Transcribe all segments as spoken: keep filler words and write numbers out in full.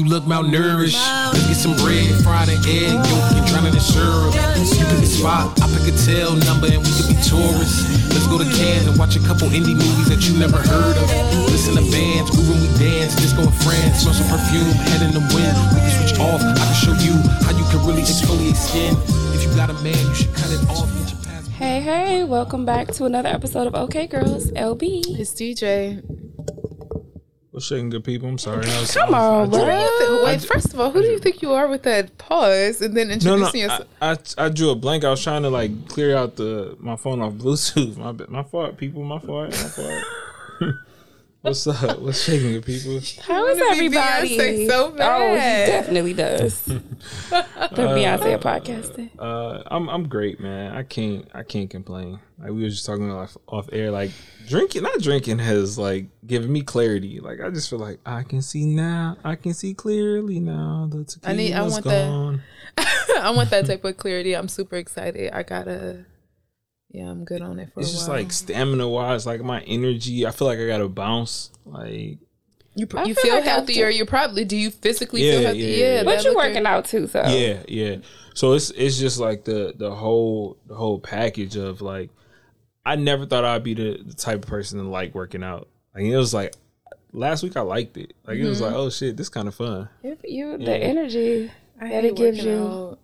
you look malnourished. Let's get some bread, fried an egg, yolk, and drown in the syrup. You pick a spot, I pick a tail number, and we could be tourists. Let's go to Cannes and watch a couple indie movies that you never heard of. Listen to bands, ooh, when we dance, disco in France, smell some perfume, head in the wind. We can switch off, I can show you how you can really exfoliate skin. If you got a man, you should cut it off. Hey, hey, welcome back to another episode of Okay Girls L B. It's D J. What's shaking, good people? I'm sorry. Was, Come on, bro. Th- wait, first of all, who do you think you are with that pause and then introducing no, no, yourself? I, I, I drew a blank. I was trying to, like, clear out the my phone off Bluetooth. My my fault, people. My fault. My fault. What's up? What's shaking, good people? How is everybody? Beyonce so bad. Oh, he definitely does. The Beyonce uh, podcasting. Uh, I'm I'm great, man. I can't I can't complain. Like we were just talking about off air. Like drinking, not drinking, has like given me clarity. Like I just feel like I can see now. I can see clearly now. The tequila's I need. I want gone. that. I want that type of clarity. I'm super excited. I gotta. Yeah, I'm good on it for it's a while. It's just like stamina-wise, like my energy. I feel like I got to bounce. Like You, pr- you feel, feel like healthier. You probably, do you physically yeah, feel healthier? Yeah, yeah, yeah. But you're working out too, so. Yeah, yeah. So it's it's just like the the whole the whole package of like, I never thought I'd be the, the type of person to like working out. Like it was like, last week I liked it. Like mm-hmm. It was like, oh shit, this kind of fun. If you, yeah. The energy I that it gives you. Out.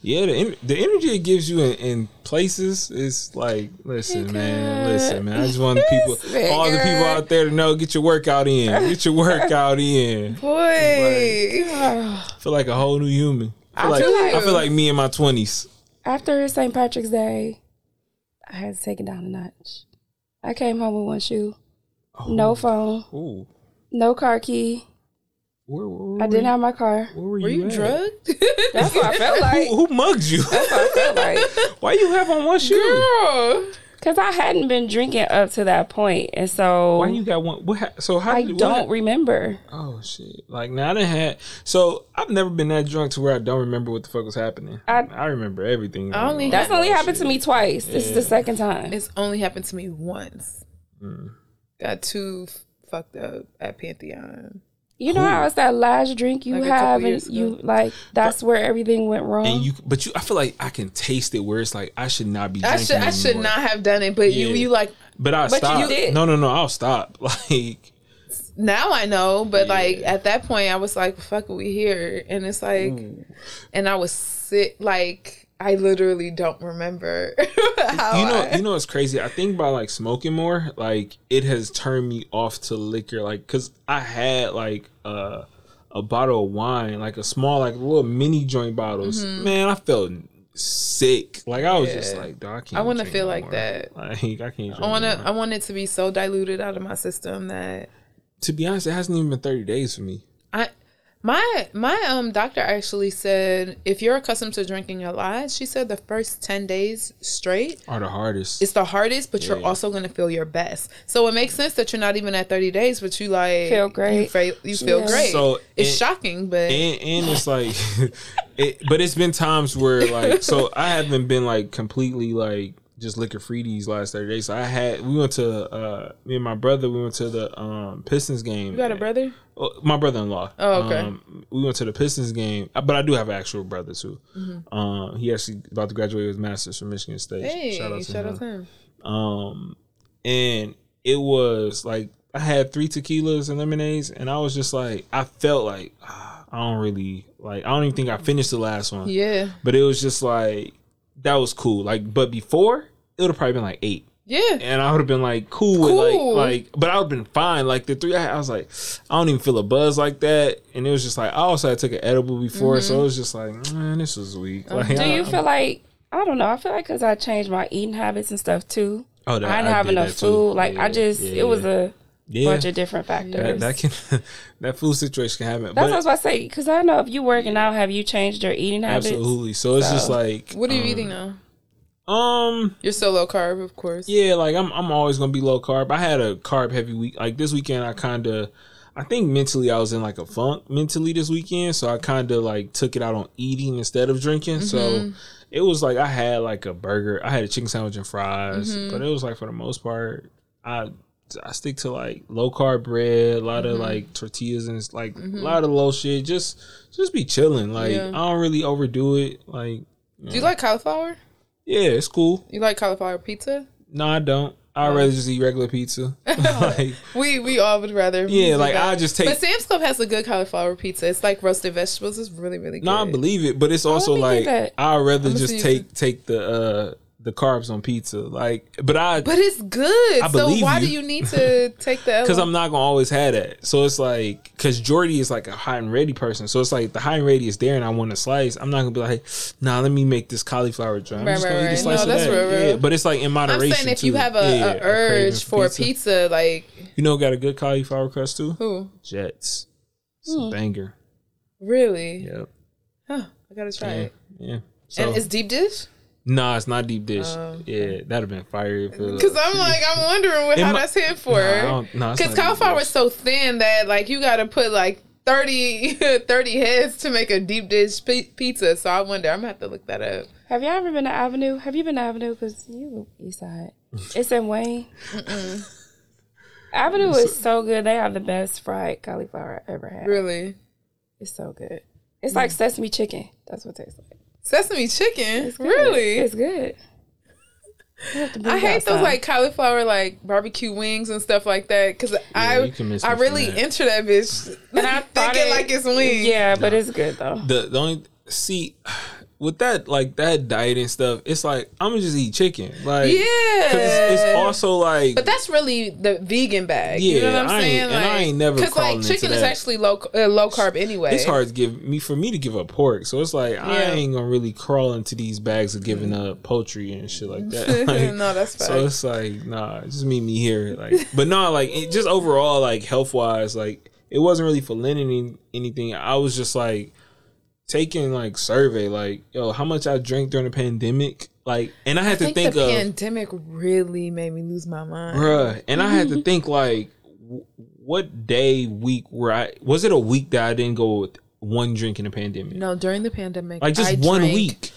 Yeah, the the energy it gives you in, in places is like, listen, man, listen, man. I just want the people, all the people out there to know, get your workout in, get your workout in. Boy, like, I feel like a whole new human. I feel, I like, feel like I feel like me in my twenties. After Saint Patrick's Day, I had to take it down a notch. I came home with one shoe, oh. no phone, Ooh. no car key. Where, where, where I didn't you, have my car. Where were, were you, you drugged? That's what I felt like. Who, who mugged you? That's what I felt like. Why you have on one shoe? Girl. Because I hadn't been drinking up to that point. And so. Why you got one? What, so how I did, don't what, remember. Oh, shit. Like, now I done had. So, I've never been that drunk to where I don't remember what the fuck was happening. I, I remember everything. I only, that's only happened shit. to me twice. Yeah. This is the second time. It's only happened to me once. Mm. Got too fucked up at Pantheon. You know Ooh. how it's that last drink you like have and you like that's but, where everything went wrong. And you, but you, I feel like I can taste it where it's like I should not be. I should, I should not have done it. But yeah. you, you like. But I stopped. You did. No, no, no. I'll stop. Like now I know, but yeah. like at that point I was like, "Fuck, we here," and it's like, Ooh. and I was sick. Like I literally don't remember. how you know, I, you know, it's crazy. I think by like smoking more, like it has turned me off to liquor. Like, cause I had like uh, a bottle of wine, like a small, like little mini joint bottles. Mm-hmm. Man, I felt sick. Like I was yeah. just like, I can't. I want to feel no like more. that. Like I can't. Drink I want to. No I want it to be so diluted out of my system that. To be honest, it hasn't even been thirty days for me. I. My my um doctor actually said if you're accustomed to drinking a lot, she said the first ten days straight are the hardest. It's the hardest, but yeah. you're also gonna feel your best. So it makes sense that you're not even at thirty days, but you like feel great. You feel, you feel yeah. great. So it's and, shocking, but and, and it's like, it, but it's been times where like so I haven't been like completely like just liquor free these last thirty days. So I had we went to uh me and my brother we went to the um Pistons game. You got a brother? My brother-in-law. Oh, okay. Um, we went to the Pistons game, but I do have an actual brother too. Mm-hmm. Um, he actually about to graduate with his master's from Michigan State. Hey, shout out to shout him. Out to him. Um, and it was like I had three tequilas and lemonades, and I was just like, I felt like ah, I don't really like. I don't even think I finished the last one. Yeah. But it was just like that was cool. Like, but before it would have probably been like eight. Yeah, and I would have been like cool, cool. With like, like, but I would have been fine. Like the three, I, I was like, I don't even feel a buzz like that, and it was just like I also had took an edible before, mm-hmm. so it was just like, man, this was weak. Like, do I, you I, feel I'm, like I don't know? I feel like because I changed my eating habits and stuff too. Oh, that, I didn't I have enough food. Like yeah, I just, yeah, it was a yeah. bunch of different factors. That, that can, that food situation can happen. That's but, what I was about to say because I know if you working out, have you changed your eating habits? Absolutely. So it's so. just like, what are you um, eating now? Um, you're still low carb, of course. Yeah, like I'm. I'm always gonna be low carb. I had a carb heavy week. Like this weekend, I kind of, I think mentally I was in like a funk mentally this weekend. So I kind of like took it out on eating instead of drinking. Mm-hmm. So it was like I had like a burger. I had a chicken sandwich and fries. Mm-hmm. But it was like for the most part, I I stick to like low carb bread, a lot mm-hmm. of like tortillas and like mm-hmm. a lot of low shit. Just just be chilling. Like yeah. I don't really overdo it. Like, you do you know. Like cauliflower? Yeah, it's cool. You like cauliflower pizza? No, I don't. I'd rather just eat regular pizza. Like, we we all would rather. Yeah, like I just take. But Sam's Club has a good cauliflower pizza. It's like roasted vegetables. It's really really good. No, I believe it, but it's also like I'd rather just take take the uh, the carbs on pizza. Like, but I. But it's good. I believe you. So why do you need to take the? Because I'm not gonna always have that. So it's like because Jordy is like a hot and ready person. So it's like the hot and ready is there, and I want a slice. I'm not gonna be like, nah, let me make this cauliflower joint. I'm right, just gonna right, eat a slice no, of that's that. Real, yeah, but it's like in moderation. I'm saying if too. You have a, yeah, a urge a for pizza, pizza, like you know, got a good cauliflower crust too. Who Jets? It's hmm. a banger. Really? Yep. Huh. I gotta try yeah. it. Yeah. So, and it's deep dish. Nah, it's not deep dish. Um, yeah, that'd have been fire. Because I'm like, I'm wondering what, how my, that's hit for. Because cauliflower is so thin that like you got to put like thirty, thirty heads to make a deep dish p- pizza. So I wonder, I'm going to have to look that up. Have y'all ever been to Avenue? Have you been to Avenue? Because you east side. It's in Wayne. Mm-mm. Avenue is so good. They have the best fried cauliflower I ever had. Really? It's so good. It's mm. like sesame chicken. That's what it tastes like. Sesame chicken? It's really? It's good. I hate outside. Those like cauliflower like barbecue wings and stuff like that because yeah, I I really that. Enter that bitch and I think it, it like it's wings. Yeah, no. But it's good though. The, the only see with that like that diet and stuff, it's like I'm gonna just eat chicken. Like yeah, because it's, it's also like. But that's really the vegan bag. Yeah, you know what I'm I saying? Ain't, like, and I ain't never because like chicken is that. Actually low uh, low carb anyway. It's hard to give me for me to give up pork, so it's like yeah. I ain't gonna really crawl into these bags of giving up poultry and shit like that. Like, no, that's fine. So it's like nah, just meet me here. Like, but no, like it, just overall like health wise, like it wasn't really for limiting anything. I was just like. Taking like survey, like yo, how much I drank during the pandemic, like, and I had I think to think the of pandemic really made me lose my mind, bruh. And I had to think like, w- what day, week were I? Was it a week that I didn't go with one drink in the pandemic? No, during the pandemic, like just I one drank week,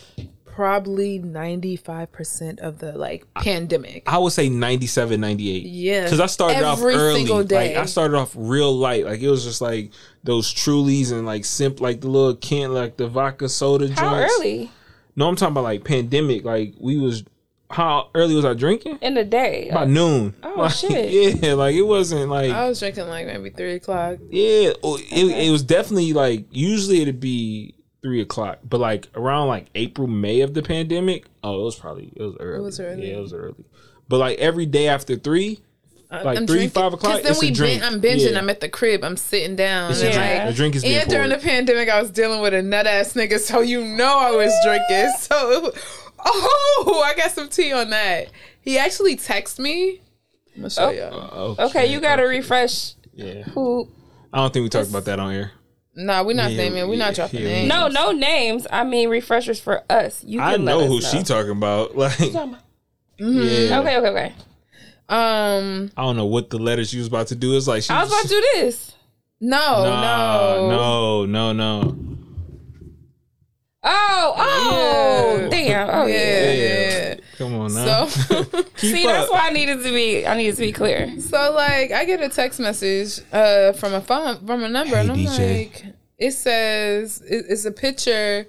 probably ninety five percent of the like pandemic. I, I would say ninety-seven, ninety-eight Yeah, because I started off early. Like I started off real light. Like it was just like. Those Trulies and like simp like the little can like the vodka soda drinks. How early? No, I'm talking about like pandemic. Like we was how early was I drinking? In the day. By noon. Oh like, shit. Yeah, like it wasn't like I was drinking like maybe three o'clock. Yeah. It okay. it was definitely like usually it'd be three o'clock. But like around like April, May of the pandemic, oh it was probably it was early. It was early. Yeah, it was early. But like every day after three like I'm three, drinking. Five o'clock. Because then we drink. Been, I'm binging. Yeah. I'm at the crib. I'm sitting down. It's a drink. Like, the drink is being and poured. During the pandemic, I was dealing with a nut ass nigga, so you know I was drinking. So, oh, I got some tea on that. He actually texted me. I'm gonna show oh. y'all. Okay, okay, you gotta okay. refresh. Yeah. Who? I don't think we talked about that on air. Nah, we're not yeah, naming. We're yeah, not dropping yeah, names. No, no names. I mean refreshers for us. You. Can I know who know. She talking about. Like. Talking about? Mm-hmm. Yeah. Okay. Okay. Okay. Um, I don't know what the letter she was about to do. It's like she I was about to do this. No, nah, no, no, no, no. Oh, oh, yeah. Damn! Oh yeah, yeah. Come on now. So, see, up. That's why I needed to be. I needed to be clear. So, like, I get a text message uh from a phone from a number, hey, and I'm D J. Like, it says it's a picture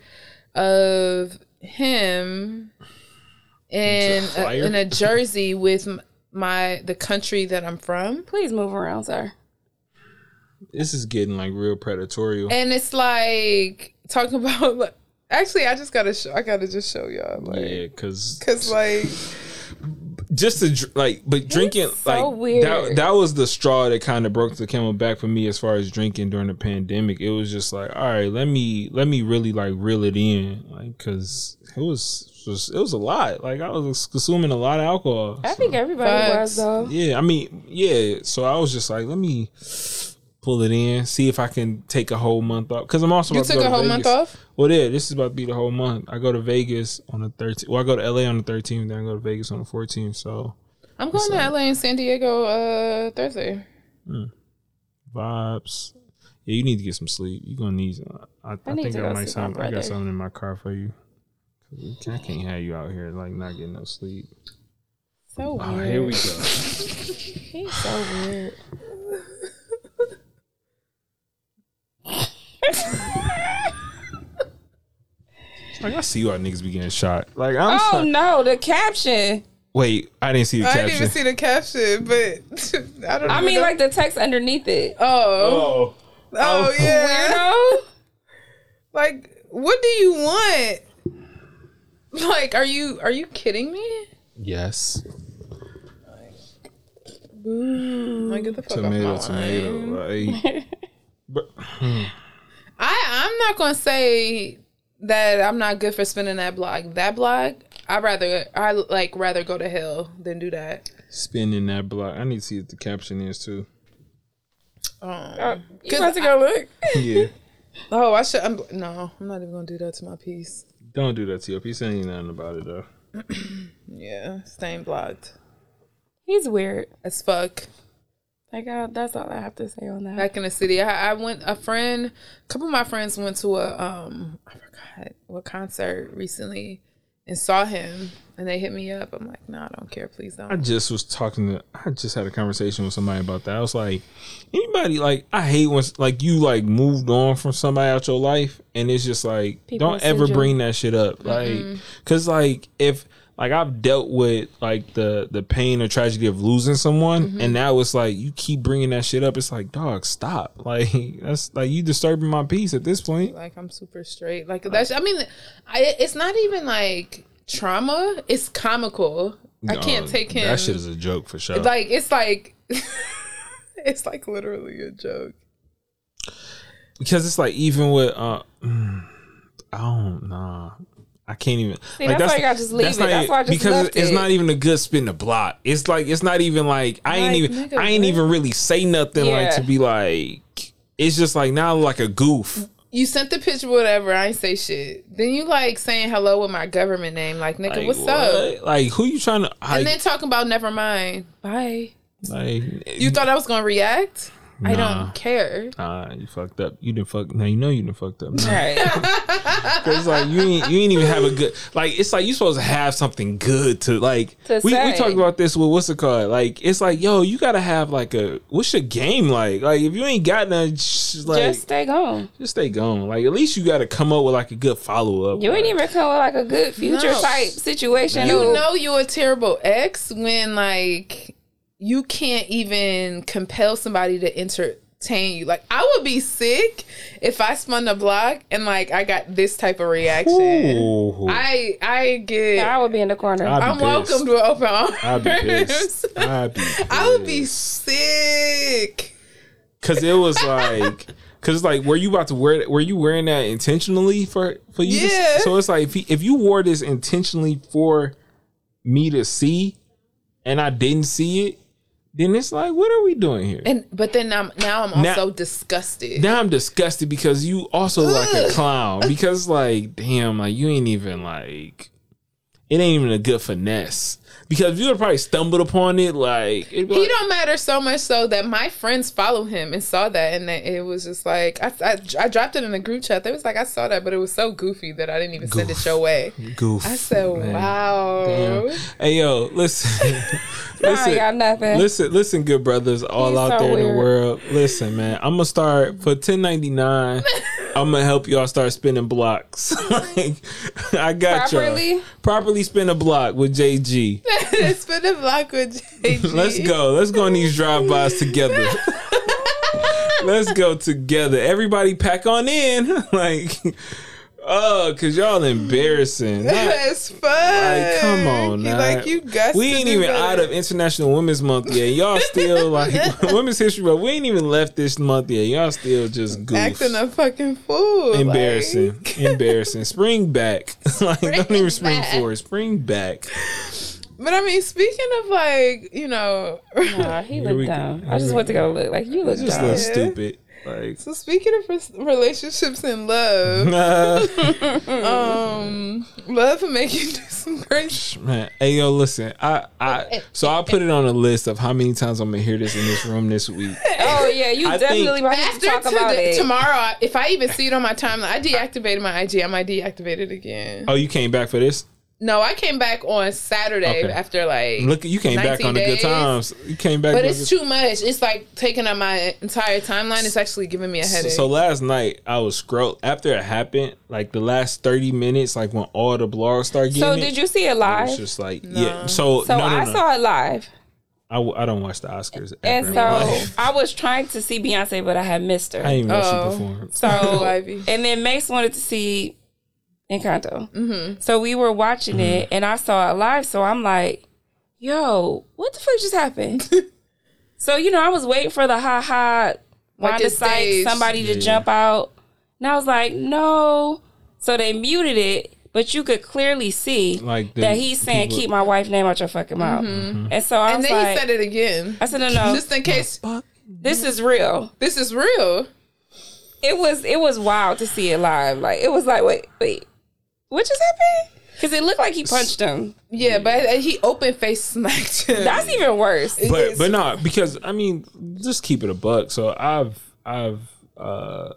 of him in a, a, in a jersey with. My the country that I'm from. Please move around, sir. This is getting like real predatorial, and it's like talking about. Like, actually, I just gotta show. I gotta just show y'all. Like, yeah, cause cause like just to like, but drinking so like weird. that that was the straw that kind of broke the camel back for me as far as drinking during the pandemic. It was just like, all right, let me let me really like reel it in, like cause it was. It was a lot. Like I was consuming a lot of alcohol. I so. think everybody Facts. was though. Yeah, I mean, yeah. So I was just like, let me pull it in, see if I can take a whole month off. Because I'm also you about took to go a to whole Vegas. Month off. Well, yeah, this is about to be the whole month. I go to Vegas on the thirteenth. Well, I go to L A on the thirteenth, then I go to Vegas on the fourteenth. So I'm going to like, L A and San Diego uh, Thursday. Hmm. Vibes. Yeah, you need to get some sleep. You're gonna need. I, I, I need think I might sound. I got something in my car for you. I can't have you out here like not getting no sleep. So weird. Oh, here we go. He's so weird. Like, I see you all niggas be getting shot. Like, I'm oh sorry. No, the caption. Wait, I didn't see the I caption. I didn't even see the caption, but I don't know. I mean, like the text underneath it. Oh. Oh, oh yeah. Weirdo. Like, what do you want? Like, are you are you kidding me? Yes. Ooh. Like, get the fuck tomato, off my tomato, line. Right? But, hmm. I I'm not gonna say that I'm not good for spinning that block. That block, I rather I like rather go to hell than do that. Spinning that block. I need to see what the caption is too. Um, uh, you have to go look. Yeah. Oh, I should. I'm, no, I'm not even gonna do that to my piece. Don't do that to your piece. Ain't nothing about it though. Yeah, stain blocked. He's weird as fuck. Like, I, that's all I have to say on that. Back in the city, I, I went, a friend, a couple of my friends went to a, um, I forgot what concert recently and saw him and they hit me up. I'm like, no, nah, I don't care. Please don't. I just was talking to, I just had a conversation with somebody about that. I was like, anybody, like, I hate when, like, you, like, moved on from somebody out your life and it's just like, people don't ever bring that shit up. Mm-hmm. Like, because, like, if, like, I've dealt with, like, the, the pain or tragedy of losing someone, mm-hmm. and now it's like, you keep bringing that shit up. It's like, dog, stop. Like, that's like, you disturbing my peace at this point. Like, I'm super straight. Like, that's, I mean, I, it's not even, like, trauma. It's comical. No, I can't take him. That shit is a joke for sure. Like, it's like, it's, like, literally a joke. Because it's, like, even with, uh, I don't know. I can't even. See, like, that's, that's why I just leave it. That's why I just because left it's it. Not even a good spin to block. It's like it's not even like I like, ain't even nigga, I ain't even really say nothing yeah. like to be like. It's just like now I'm like a goof. You sent the picture, whatever. I ain't say shit. Then you like saying hello with my government name, like nigga, like, what's what? Up? Like who you trying to? Like, and then talking about never mind, bye. Like you thought I was gonna react. Nah. I don't care. Nah, you fucked up. You done fucked. Now you know you done fucked up. Nah. Right. It's like you ain't you ain't even have a good. Like it's like you supposed to have something good to like. To we say. We talked about this with what's it called? Like it's like yo, you gotta have like a what's your game like? Like if you ain't got nothing, just, like, just stay gone. Just stay gone. Like at least you gotta come up with like a good follow up. You ain't even come up with like a good future no. type situation. You no. know you're a terrible ex when like. You can't even compel somebody to entertain you. Like, I would be sick if I spun the block and, like, I got this type of reaction. Ooh. I I get... I would be in the corner. I'm welcome to open arms. I'd be pissed. I'd be pissed. I would be sick. Because it was like... Because, like, were you about to wear... Were you wearing that intentionally for, for you? Yeah. To, so, it's like, if, he, if you wore this intentionally for me to see and I didn't see it, then it's like, what are we doing here? And but then I'm, now I'm also now, disgusted. Now I'm disgusted because you also ugh. Like a clown. Because like, damn, like you ain't even like, it ain't even a good finesse. Because you would probably stumbled upon it like. It he like, don't matter so much so that my friends follow him and saw that. And that it was just like, I, I, I dropped it in the group chat. It was like, I saw that, but it was so goofy that I didn't even goof, send it your way. Goof. I said, man. Wow. Damn. Hey, yo, listen. Listen, I got nothing. Listen, listen, good brothers all he's out so there weird. In the world. Listen, man, I'm gonna start for ten ninety-nine. I'm gonna help y'all start spinning blocks. Like, I got properly? Y'all properly spin a block with J G. Spin a block with J G. Let's go. Let's go on these drive-bys together. Let's go together. Everybody, pack on in. Like. Oh, cause y'all embarrassing. That's fun. Like, come on, now. Like you guys. We ain't even better. Out of International Women's Month yet. Y'all still like Women's History Month. We ain't even left this month yet. Y'all still just goofs. Acting a fucking fool. Embarrassing, like. Embarrassing. Spring back. Like spring don't even spring back. Forward. Spring back. But I mean, speaking of like, you know, nah, he looked down. I just went to go look. Like you look just look stupid. Like, so speaking of relationships and love, nah. um, love and making some great man. Hey yo, listen, I, I, so I put it on a list of how many times I'm gonna hear this in this room this week. Oh yeah, you I definitely might have to talk to about the, it tomorrow. If I even see it on my timeline, I deactivated my I G. I might deactivate it again. Oh, you came back for this? No, I came back on Saturday okay. after like Look, you came back on days. the good times. You came back, but it's too much. It's like taking up my entire timeline. It's actually giving me a headache. So, so last night I was scroll after it happened, like the last thirty minutes, like when all the blogs started getting. So did you see it live? It was just like no. yeah. So so no, no, no. I saw it live. I, w- I don't watch the Oscars. And so I was trying to see Beyonce, but I had missed her. I didn't even know she performed. So and then Mace wanted to see Encanto. Mm-hmm. So we were watching mm-hmm. it, and I saw it live. So I'm like, "Yo, what the fuck just happened?" So you know, I was waiting for the ha ha, like Wanda Sykes, somebody yeah. to jump out, and I was like, "No." So they muted it. But you could clearly see like that he's saying, people, "Keep my wife's name out your fucking mouth." Mm-hmm. Mm-hmm. And so I was like, and then like, he said it again. I said, "No, no, just in case, this is real. This is real." It was it was wild to see it live. Like it was like, wait, wait, what just happened? Because it looked like he punched him. Yeah, but he open face smacked him. That's even worse. But but no, because I mean, just keep it a buck. So I've I've uh,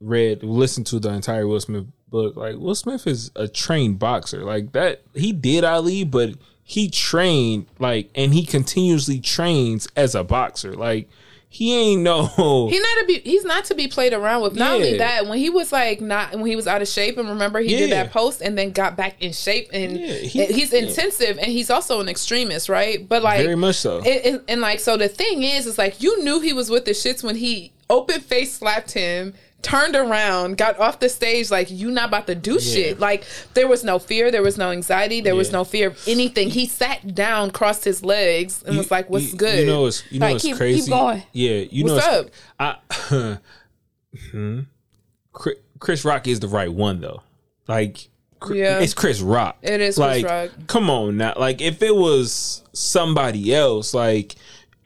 read, listened to the entire Will Smith. But like Will Smith is a trained boxer. Like that, he did Ali, but he trained like, and he continuously trains as a boxer. Like he ain't no. He not to be. He's not to be played around with. Not yeah. only that, when he was like not, when he was out of shape, and remember he yeah. did that post and then got back in shape, and yeah, he, he's yeah. intensive, and he's also an extremist, right? But like very much so. It, and, and like so, the thing is, is like you knew he was with the shits when he open face slapped him. Turned around, got off the stage like you not about to do yeah. shit. Like there was no fear, there was no anxiety, there yeah. was no fear of anything. He sat down, crossed his legs, and you, was like, "What's you, good?" You know, it's you know like, it's keep, crazy. Keep going. Yeah, you What's know. What's up? I, hmm. Chris Rock is the right one though. Like, yeah. it's Chris Rock. It is like, Chris Rock. Come on now. Like, if it was somebody else, like.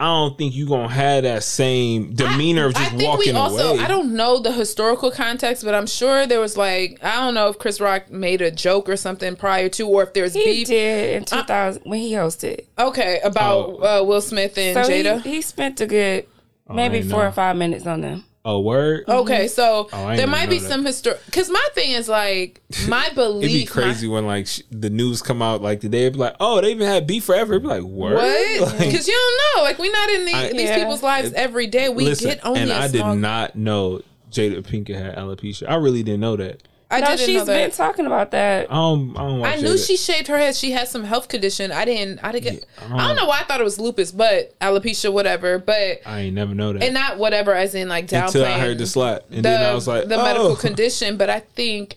I don't think you gonna have that same demeanor I, of just I think walking we also, away. I don't know the historical context, but I'm sure there was like I don't know if Chris Rock made a joke or something prior to, or if there's he beef. He did in two thousand uh, when he hosted. Okay, about oh. uh, Will Smith and so Jada. He, he spent a good maybe oh, four know. or five minutes on them. A word? Okay, so oh, there might be that. some historic... Because my thing is, like, my belief... It'd be crazy my, when, like, sh- the news come out, like, today. It'd be like, oh, they even had beef forever. It'd be like, word? What? Because like, you don't know. Like, we're not in the, I, these yeah. people's lives every day. We Listen, get only and I did small... not know Jada Pinkett had alopecia. I really didn't know that. I no, didn't she's know that. been talking about that. Um, I, don't watch I knew Jada. She shaved her head. She had some health condition. I didn't. I didn't get. Yeah, I, don't, I don't know why I thought it was lupus, but alopecia, whatever. But I ain't never know that. And not whatever, as in like downplaying. Until I heard the slap, and the, then I was like, the oh. medical condition. But I think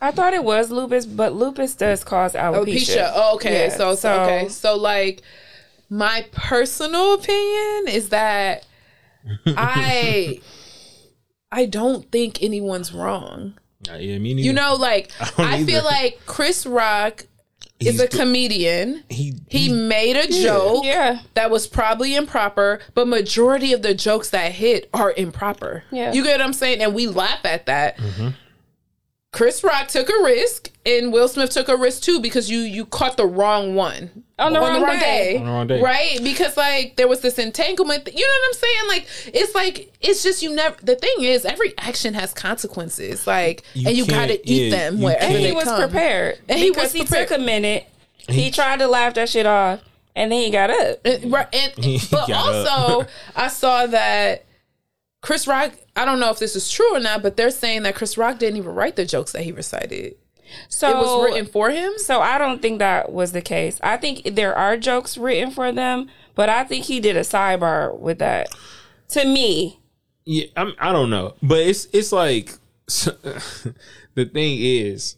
I thought it was lupus, but lupus does cause alopecia. Alopecia. Oh, okay. Yeah, so, so okay. So like, my personal opinion is that I I don't think anyone's wrong. Yeah, me you know, like I, I feel like Chris Rock is He's a comedian. He, he he made a yeah, joke yeah. that was probably improper, but majority of the jokes that hit are improper. Yeah. You get what I'm saying? And we laugh at that. Mm-hmm. Chris Rock took a risk, and Will Smith took a risk too, because you you caught the wrong one on the, on wrong, the wrong day, day. On the wrong day, right? Because like there was this entanglement. Th- you know what I'm saying? Like it's like it's just you never. The thing is, every action has consequences. Like you and you gotta eat yeah, them wherever they come. And he was prepared, and he was prepared. He took a minute. He tried to laugh that shit off, and then he got up. And, and, and, but also, I saw that Chris Rock. I don't know if this is true or not, but they're saying that Chris Rock didn't even write the jokes that he recited. So it was written for him? So I don't think that was the case. I think there are jokes written for them, but I think he did a sidebar with that. To me. Yeah, I'm, I don't know. But it's it's like, the thing is,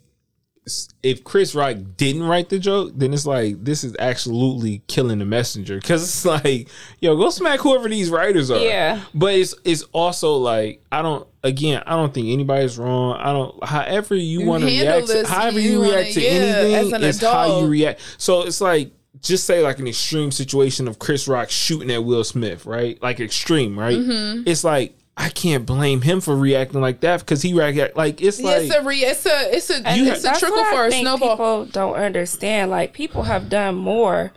if Chris Rock didn't write the joke, then it's like, this is absolutely killing the messenger. Because it's like, yo, go smack whoever these writers are. Yeah. But it's it's also like, I don't, again, I don't think anybody's wrong. I don't, however you, you want to react, this, however you, you wanna, react to yeah, anything, an it's how you react. So it's like, just say like an extreme situation of Chris Rock shooting at Will Smith, right? Like extreme, right? Mm-hmm. It's like, I can't blame him for reacting like that because he react like it's like it's a re, it's a it's a, it's a trickle for a snowball. People don't understand. Like people have done more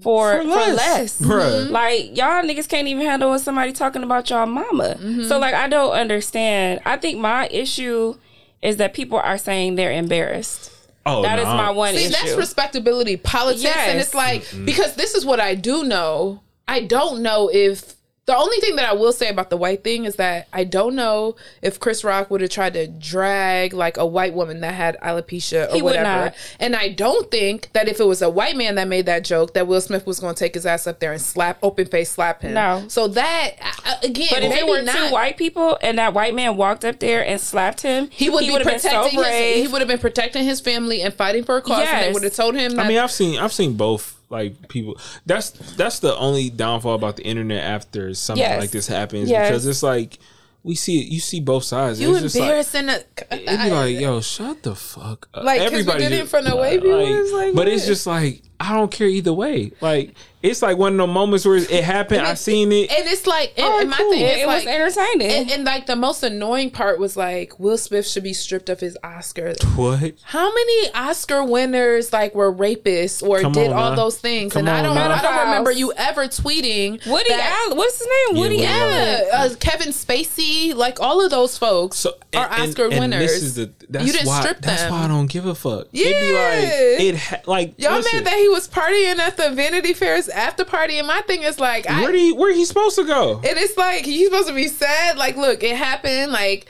for for less. For less. Mm-hmm. Like y'all niggas can't even handle when somebody talking about y'all mama. Mm-hmm. So like I don't understand. I think my issue is that people are saying they're embarrassed. Oh, that no. is my one See, issue. That's respectability politics. Yes. And it's like, mm-hmm. because this is what I do know. I don't know if, the only thing that I will say about the white thing is that I don't know if Chris Rock would have tried to drag like a white woman that had alopecia or he whatever. And I don't think that if it was a white man that made that joke that Will Smith was going to take his ass up there and slap, open face slap him. No. So that, again, but if they were not, two white people and that white man walked up there and slapped him, he would have been so brave. His, he would have been protecting his family and fighting for a cause. Yes. And they would have told him. That, I mean, I've seen, I've seen both. Like people, that's that's the only downfall about the internet after something yes. like this happens yes. because it's like we see it, you see both sides. You it's embarrassing. Just like, a, it'd be like, yo, shut the fuck up. Like everybody did it in front of white people. Like, it's like, but what? It's just like I don't care either way. Like it's like one of the moments where it happened. I seen it, and it's like, and, oh, and my cool. thing, it like, was entertaining. And, and like the most annoying part was like Will Smith should be stripped of his Oscar. What? How many Oscar winners like were rapists or Come did on, all now. those things? Come and on, I don't, now. I don't remember you ever tweeting Woody that, Allen. What's his name? Yeah, Woody yeah, Allen, uh, Kevin Spacey, like all of those folks so, and, are Oscar and, and winners. This is the, that's you didn't why, strip that's them. That's why I don't give a fuck. Yeah, it be like, it ha- like y'all listen. Mad that he was partying at the Vanity Fair's after party, and my thing is like, I, where do you, where he supposed to go? And it's like he's supposed to be sad. Like, look, it happened. Like,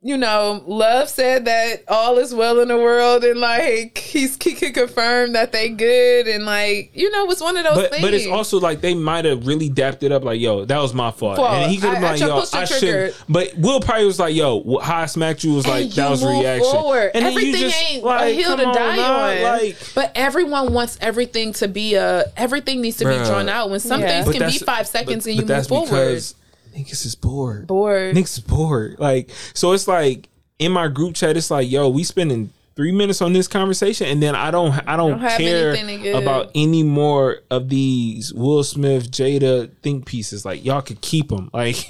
you know, Love said that all is well in the world, and like he's he could confirm that they good, and like you know, it's one of those but, things. But it's also like they might have really dapped it up. Like, yo, that was my fault, fault. And he could have been like, yo, I should. But Will probably was like, yo, how I smacked you was like and that was a reaction. Forward. And everything then you just, ain't like, a hill to die on. Like, but everyone wants everything to be a everything needs to bruh. be drawn out when some yeah. things but can be five seconds but, and you move forward. Niggas is bored. Bored. Niggas is bored. Like, so it's like in my group chat, it's like, yo, we spending three minutes on this conversation, and then I don't, I don't, don't care about any more of these Will Smith, Jada think pieces. Like, y'all could keep them. Like,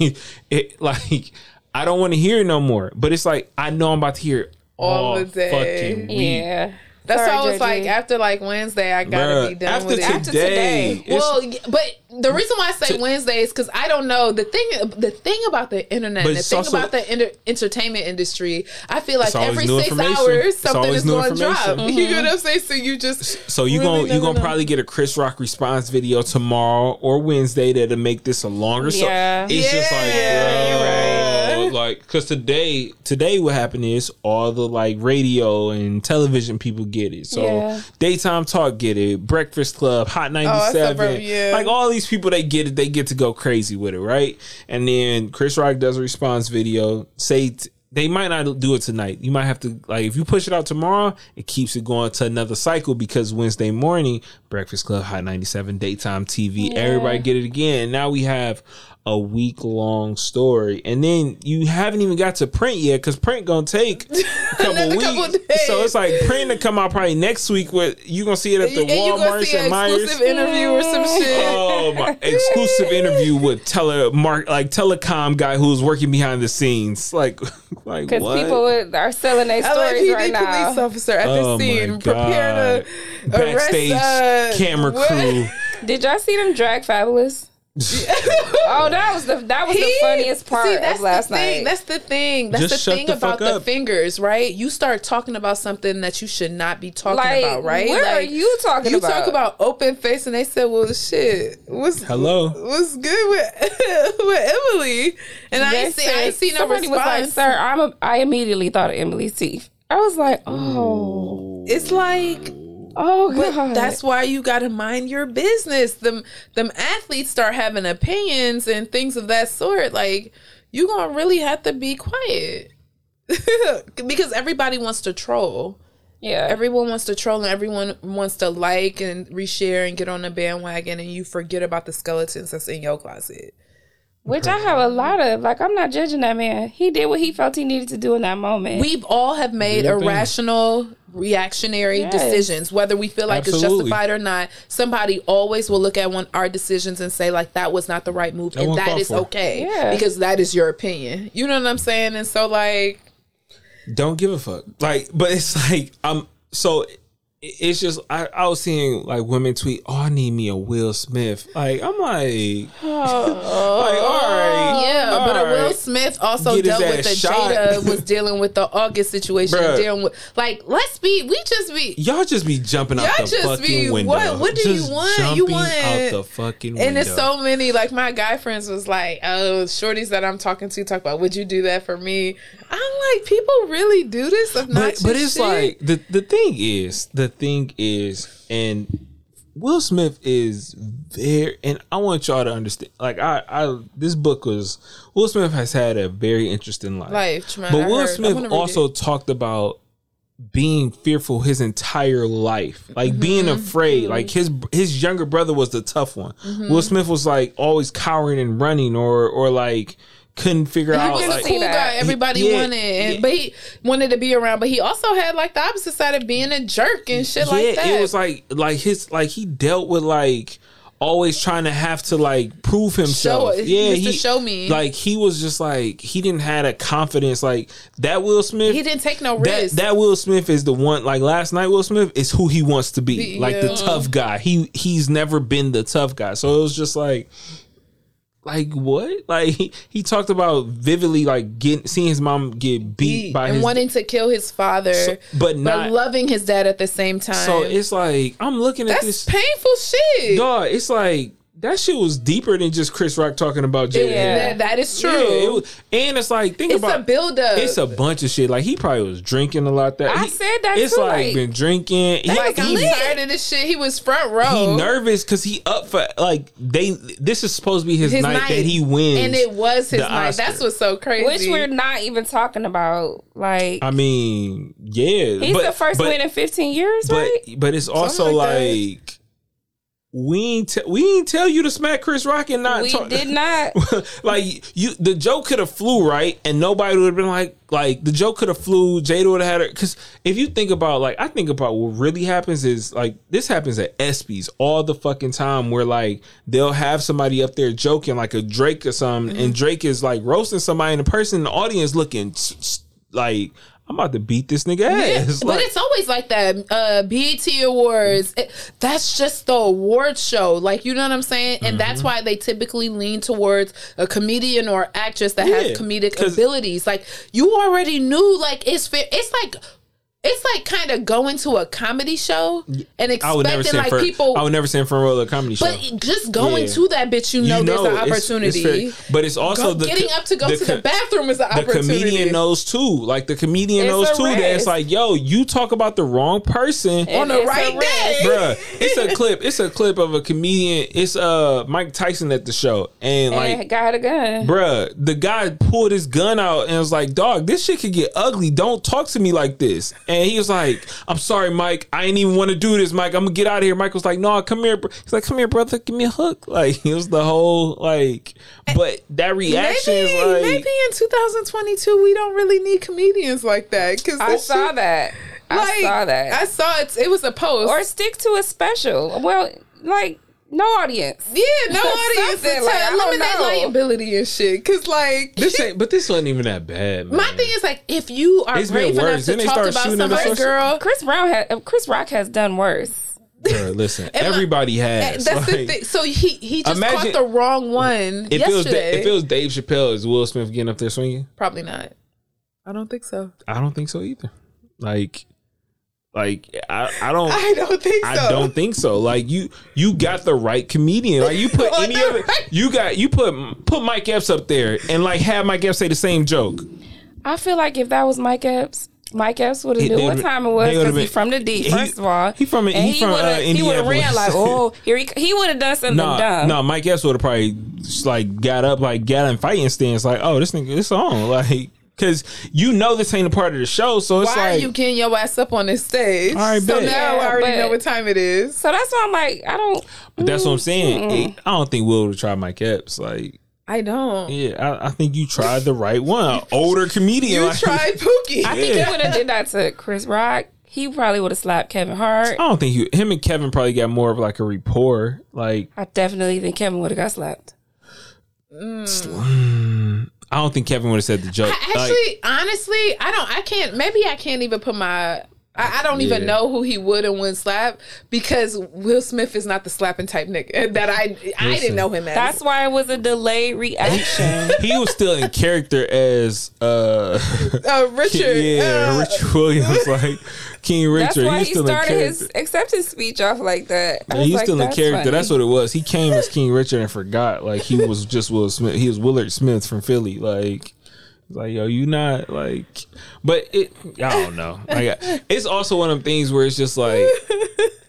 it, like I don't want to hear it no more. But it's like I know I'm about to hear it all, all day. Fucking week. Yeah. That's why I was like, after like Wednesday, I gotta Bruh, be done after with it. Today, after today. Well, but the reason why I say to, Wednesday is because I don't know. The thing the thing about the internet, the thing also, about the inter- entertainment industry, I feel like every six hours, something is going to drop. Mm-hmm. You know what I'm saying? So you just... So you're really going to probably get a Chris Rock response video tomorrow or Wednesday that'll make this a longer... Yeah. So it's yeah. just like, yeah, you're right. Like, because today, today what happened is all the like radio and television people get Get it. So yeah. Daytime Talk get it. Breakfast Club, Hot ninety-seven. Oh, yeah. Like all these people, they get it. They get to go crazy with it, right? And then Chris Rock does a response video. Say t- they might not do it tonight. You might have to like if you push it out tomorrow, it keeps it going to another cycle because Wednesday morning, Breakfast Club, Hot ninety-seven, Daytime T V, yeah. everybody get it again. And now we have a week long story, and then you haven't even got to print yet because print gonna take a couple weeks. Couple so it's like print to come out probably next week. With you gonna see it at the and Walmart's and Myers. Exclusive interview or some shit. Oh my! Exclusive interview with tele mark like telecom guy who's working behind the scenes. Like like because people are selling their stories L A P D right now. Police officer at the oh scene, prepared to backstage arrest, uh, camera what? crew. Did y'all see them drag Fabulous? Oh, that was the that was he, the funniest part see, that's of last the thing, night. That's the thing. That's Just the thing the about the fingers, right? You start talking about something that you should not be talking like, about, right? What like, are you talking you about? You talk about open face, and they said, "Well, shit, what's hello, what's good with with Emily?" And I ain't, said, see, I ain't see no somebody response. Was like, "Sir, I'm a," I immediately thought of Emily's teeth. I was like, "Oh, it's like." Oh, God. But that's why you got to mind your business. Them, them athletes start having opinions and things of that sort. Like, you're going to really have to be quiet. Because everybody wants to troll. Yeah. Everyone wants to troll and everyone wants to like and reshare and get on the bandwagon. And you forget about the skeletons that's in your closet. Which I have a lot of. Like, I'm not judging that man. He did what he felt he needed to do in that moment. We've all have made yeah, irrational... Thing. reactionary yes. decisions, whether we feel like Absolutely. it's justified or not. Somebody always will look at one our decisions and say like that was not the right move, that and that is okay yeah. because that is your opinion. You know what I'm saying? And so like, don't give a fuck. Like, but it's like um. So it's just I, I was seeing like women tweet, "Oh, I need me a Will Smith." Like I'm like, oh, like all right, yeah. All but right. a Will Smith also dealt with the shot. Jada was dealing with the August situation, dealing with like let's be, we just be y'all just be jumping y'all out the just fucking be, window. What what do just you want? You want out the fucking window. And it's so many like my guy friends was like, "Oh, shorties that I'm talking to talk about, would you do that for me?" I'm like, people really do this, but, but it's shit. Like the the thing is the. Thing is, and Will Smith is very, and I want y'all to understand. Like I, I, this book was Will Smith has had a very interesting life. Life, man, but I Will heard. Smith also talked about being fearful his entire life, like mm-hmm. being afraid. Mm-hmm. Like his his younger brother was the tough one. Mm-hmm. Will Smith was like always cowering and running, or or like. Couldn't figure he out. He was like, a cool guy. Everybody he, yeah, wanted, and, yeah. but he wanted to be around. But he also had like the opposite side of being a jerk and shit yeah, like that. It was like like his like he dealt with like always trying to have to like prove himself. Show, yeah, he, he show me. Like he was just like he didn't have a confidence like that. Will Smith. He didn't take no risk. That, that Will Smith is the one. Like last night, Will Smith is who he wants to be. The, like yeah. the tough guy. He he's never been the tough guy. So it was just like. Like what? Like he, he talked about vividly, like getting seeing his mom get beat by and his, wanting to kill his father, so, but not but loving his dad at the same time. So it's like I'm looking at That's this painful shit, dog. It's like that shit was deeper than just Chris Rock talking about Jada. Yeah, that, that is true. Yeah, it was, and it's like think it's about it's a build up. It's a bunch of shit. Like he probably was drinking a lot. That I he, said that. It's too, like, like been drinking. He, like I'm tired of this shit. He was front row. He nervous because he up for like they. This is supposed to be his, his night, night that he wins, and it was his night. Oscar. That's what's so crazy. Which we're not even talking about. Like I mean, yeah, he's but, the first but, win in fifteen years, but, right? But it's also Something like. like We ain't t- we ain't tell you to smack Chris Rock and not. We talk- did not. Like you, the joke could have flew right, and nobody would have been like, like the joke could have flew. Jada would have had her because if you think about, like I think about what really happens is like this happens at ESPYs all the fucking time, where like they'll have somebody up there joking like a Drake or something, mm-hmm. and Drake is like roasting somebody, and the person in the audience looking t- t- like. I'm about to beat this nigga ass. Yeah, like, but it's always like that. Uh, B E T Awards. It, that's just the award show. Like, you know what I'm saying? And mm-hmm. that's why they typically lean towards a comedian or actress that yeah, has comedic abilities. Like, you already knew, like, it's fair. It's like... It's like kind of going to a comedy show and expecting like for, people. I would never send for a comedy show, but just going yeah. to that bitch, you know, you know there's an opportunity. It's, it's but it's also go, the, getting up to go the, to the bathroom is an the opportunity. The comedian knows too, like the comedian it's knows too risk. That it's like, yo, you talk about the wrong person it, on the right day, bruh. It's a clip. It's a clip of a comedian. It's uh Mike Tyson at the show, and like and got a gun, bruh. The guy pulled his gun out and was like, dog, this shit could get ugly. Don't talk to me like this. And he was like, I'm sorry, Mike. I ain't even want to do this, Mike. I'm going to get out of here. Mike was like, no, come here. He's like, come here, brother. Give me a hook. Like, it was the whole, like, but that reaction maybe, is like. Maybe in two thousand twenty-two, we don't really need comedians like that. Cause I saw shit, that. I like, saw that. I saw it. It was a post. Or stick to a special. Well, like. No audience. Yeah, no audience. Like, like, eliminate liability and shit. Cause like this shit. Ain't but this wasn't even that bad, man. My thing is like if you are it's brave enough to talk about somebody, girl. Chris Brown had Chris Rock has done worse. Girl, listen, everybody has. That's like, the thing. So he, he just caught the wrong one. If yesterday. It was da- if it was Dave Chappelle, is Will Smith getting up there swinging? Probably not. I don't think so. I don't think so either. Like Like I, I don't I don't think so. I don't think so. Like you you got the right comedian. Like you put any other right. you got you put put Mike Epps up there and like have Mike Epps say the same joke. I feel like if that was Mike Epps, Mike Epps would have knew what time it was because he's from the D. First he, of all, he from he, he from uh, He would have ran like oh here he he would have done something nah, dumb. No, nah, Mike Epps would have probably just like got up like got in fighting stance like oh this nigga this on like. Because you know this ain't a part of the show, so it's why like... Why are you getting your ass up on this stage? All right, so bet. Now yeah, I already but, know what time it is. So that's why I'm like, I don't... But that's mm, what I'm saying. Mm. It, I don't think Will would try Mike Epps. Like... I don't. Yeah, I, I think you tried the right one. Older comedian. You like, tried Pookie. I think yeah. he would have did that to Chris Rock. He probably would have slapped Kevin Hart. I don't think he... Him and Kevin probably got more of like a rapport. Like... I definitely think Kevin would have got slapped. Mm. Sl- I don't think Kevin would have said the joke. I actually, like, honestly, I don't. I can't. Maybe I can't even put my I, I don't yeah. even know who he would and wouldn't slap, because Will Smith is not the slapping type nigga that I Listen, I didn't know him as. That's why it was a delayed reaction. He was still in character as uh, uh Richard. Yeah, uh, Richard Williams, like King Richard. That's why he, he started his acceptance speech off like that. Yeah, he's like, still in character. Funny. That's what it was. He came as King Richard and forgot like he was just Will Smith. He was Willard Smith from Philly, like. Like, yo, you not like, but it, I don't know. Like, it's also one of them things where it's just like,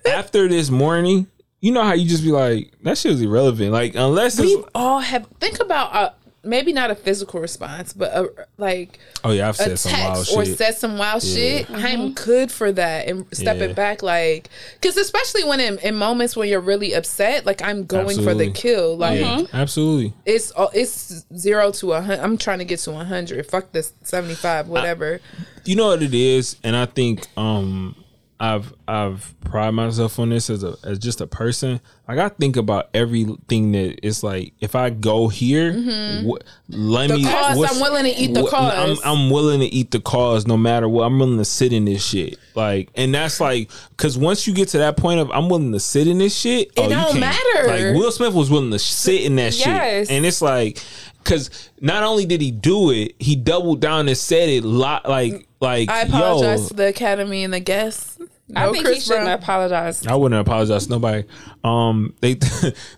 after this morning, you know how you just be like, that shit is irrelevant. Like, unless we it's, all have, think about, uh, maybe not a physical response, but a, like, oh yeah, I've said some wild shit. Or said some wild yeah. shit. Mm-hmm. I'm good for that and step yeah. it back. Like, because especially when in, in moments when you're really upset, like I'm going absolutely. for the kill. Like, yeah. mm-hmm. absolutely. It's it's zero to a hundred. I'm trying to get to a hundred. Fuck this seventy-five, whatever. I, you know what it is, and I think um I've I've pride myself on this as a as just a person. Like, I think about everything that it's like, if I go here, mm-hmm. what, let the me. Cause, I'm willing to eat the what, cause. I'm, I'm willing to eat the cause no matter what. I'm willing to sit in this shit. Like, and that's like, because once you get to that point of I'm willing to sit in this shit, it oh, don't you matter. Like, Will Smith was willing to sit in that yes. shit, and it's like, because not only did he do it, he doubled down and said it. Lot like like. I apologize yo. to the Academy and the guests. No, I think Chris he shouldn't Brown. apologize. I wouldn't apologize to nobody. Um, they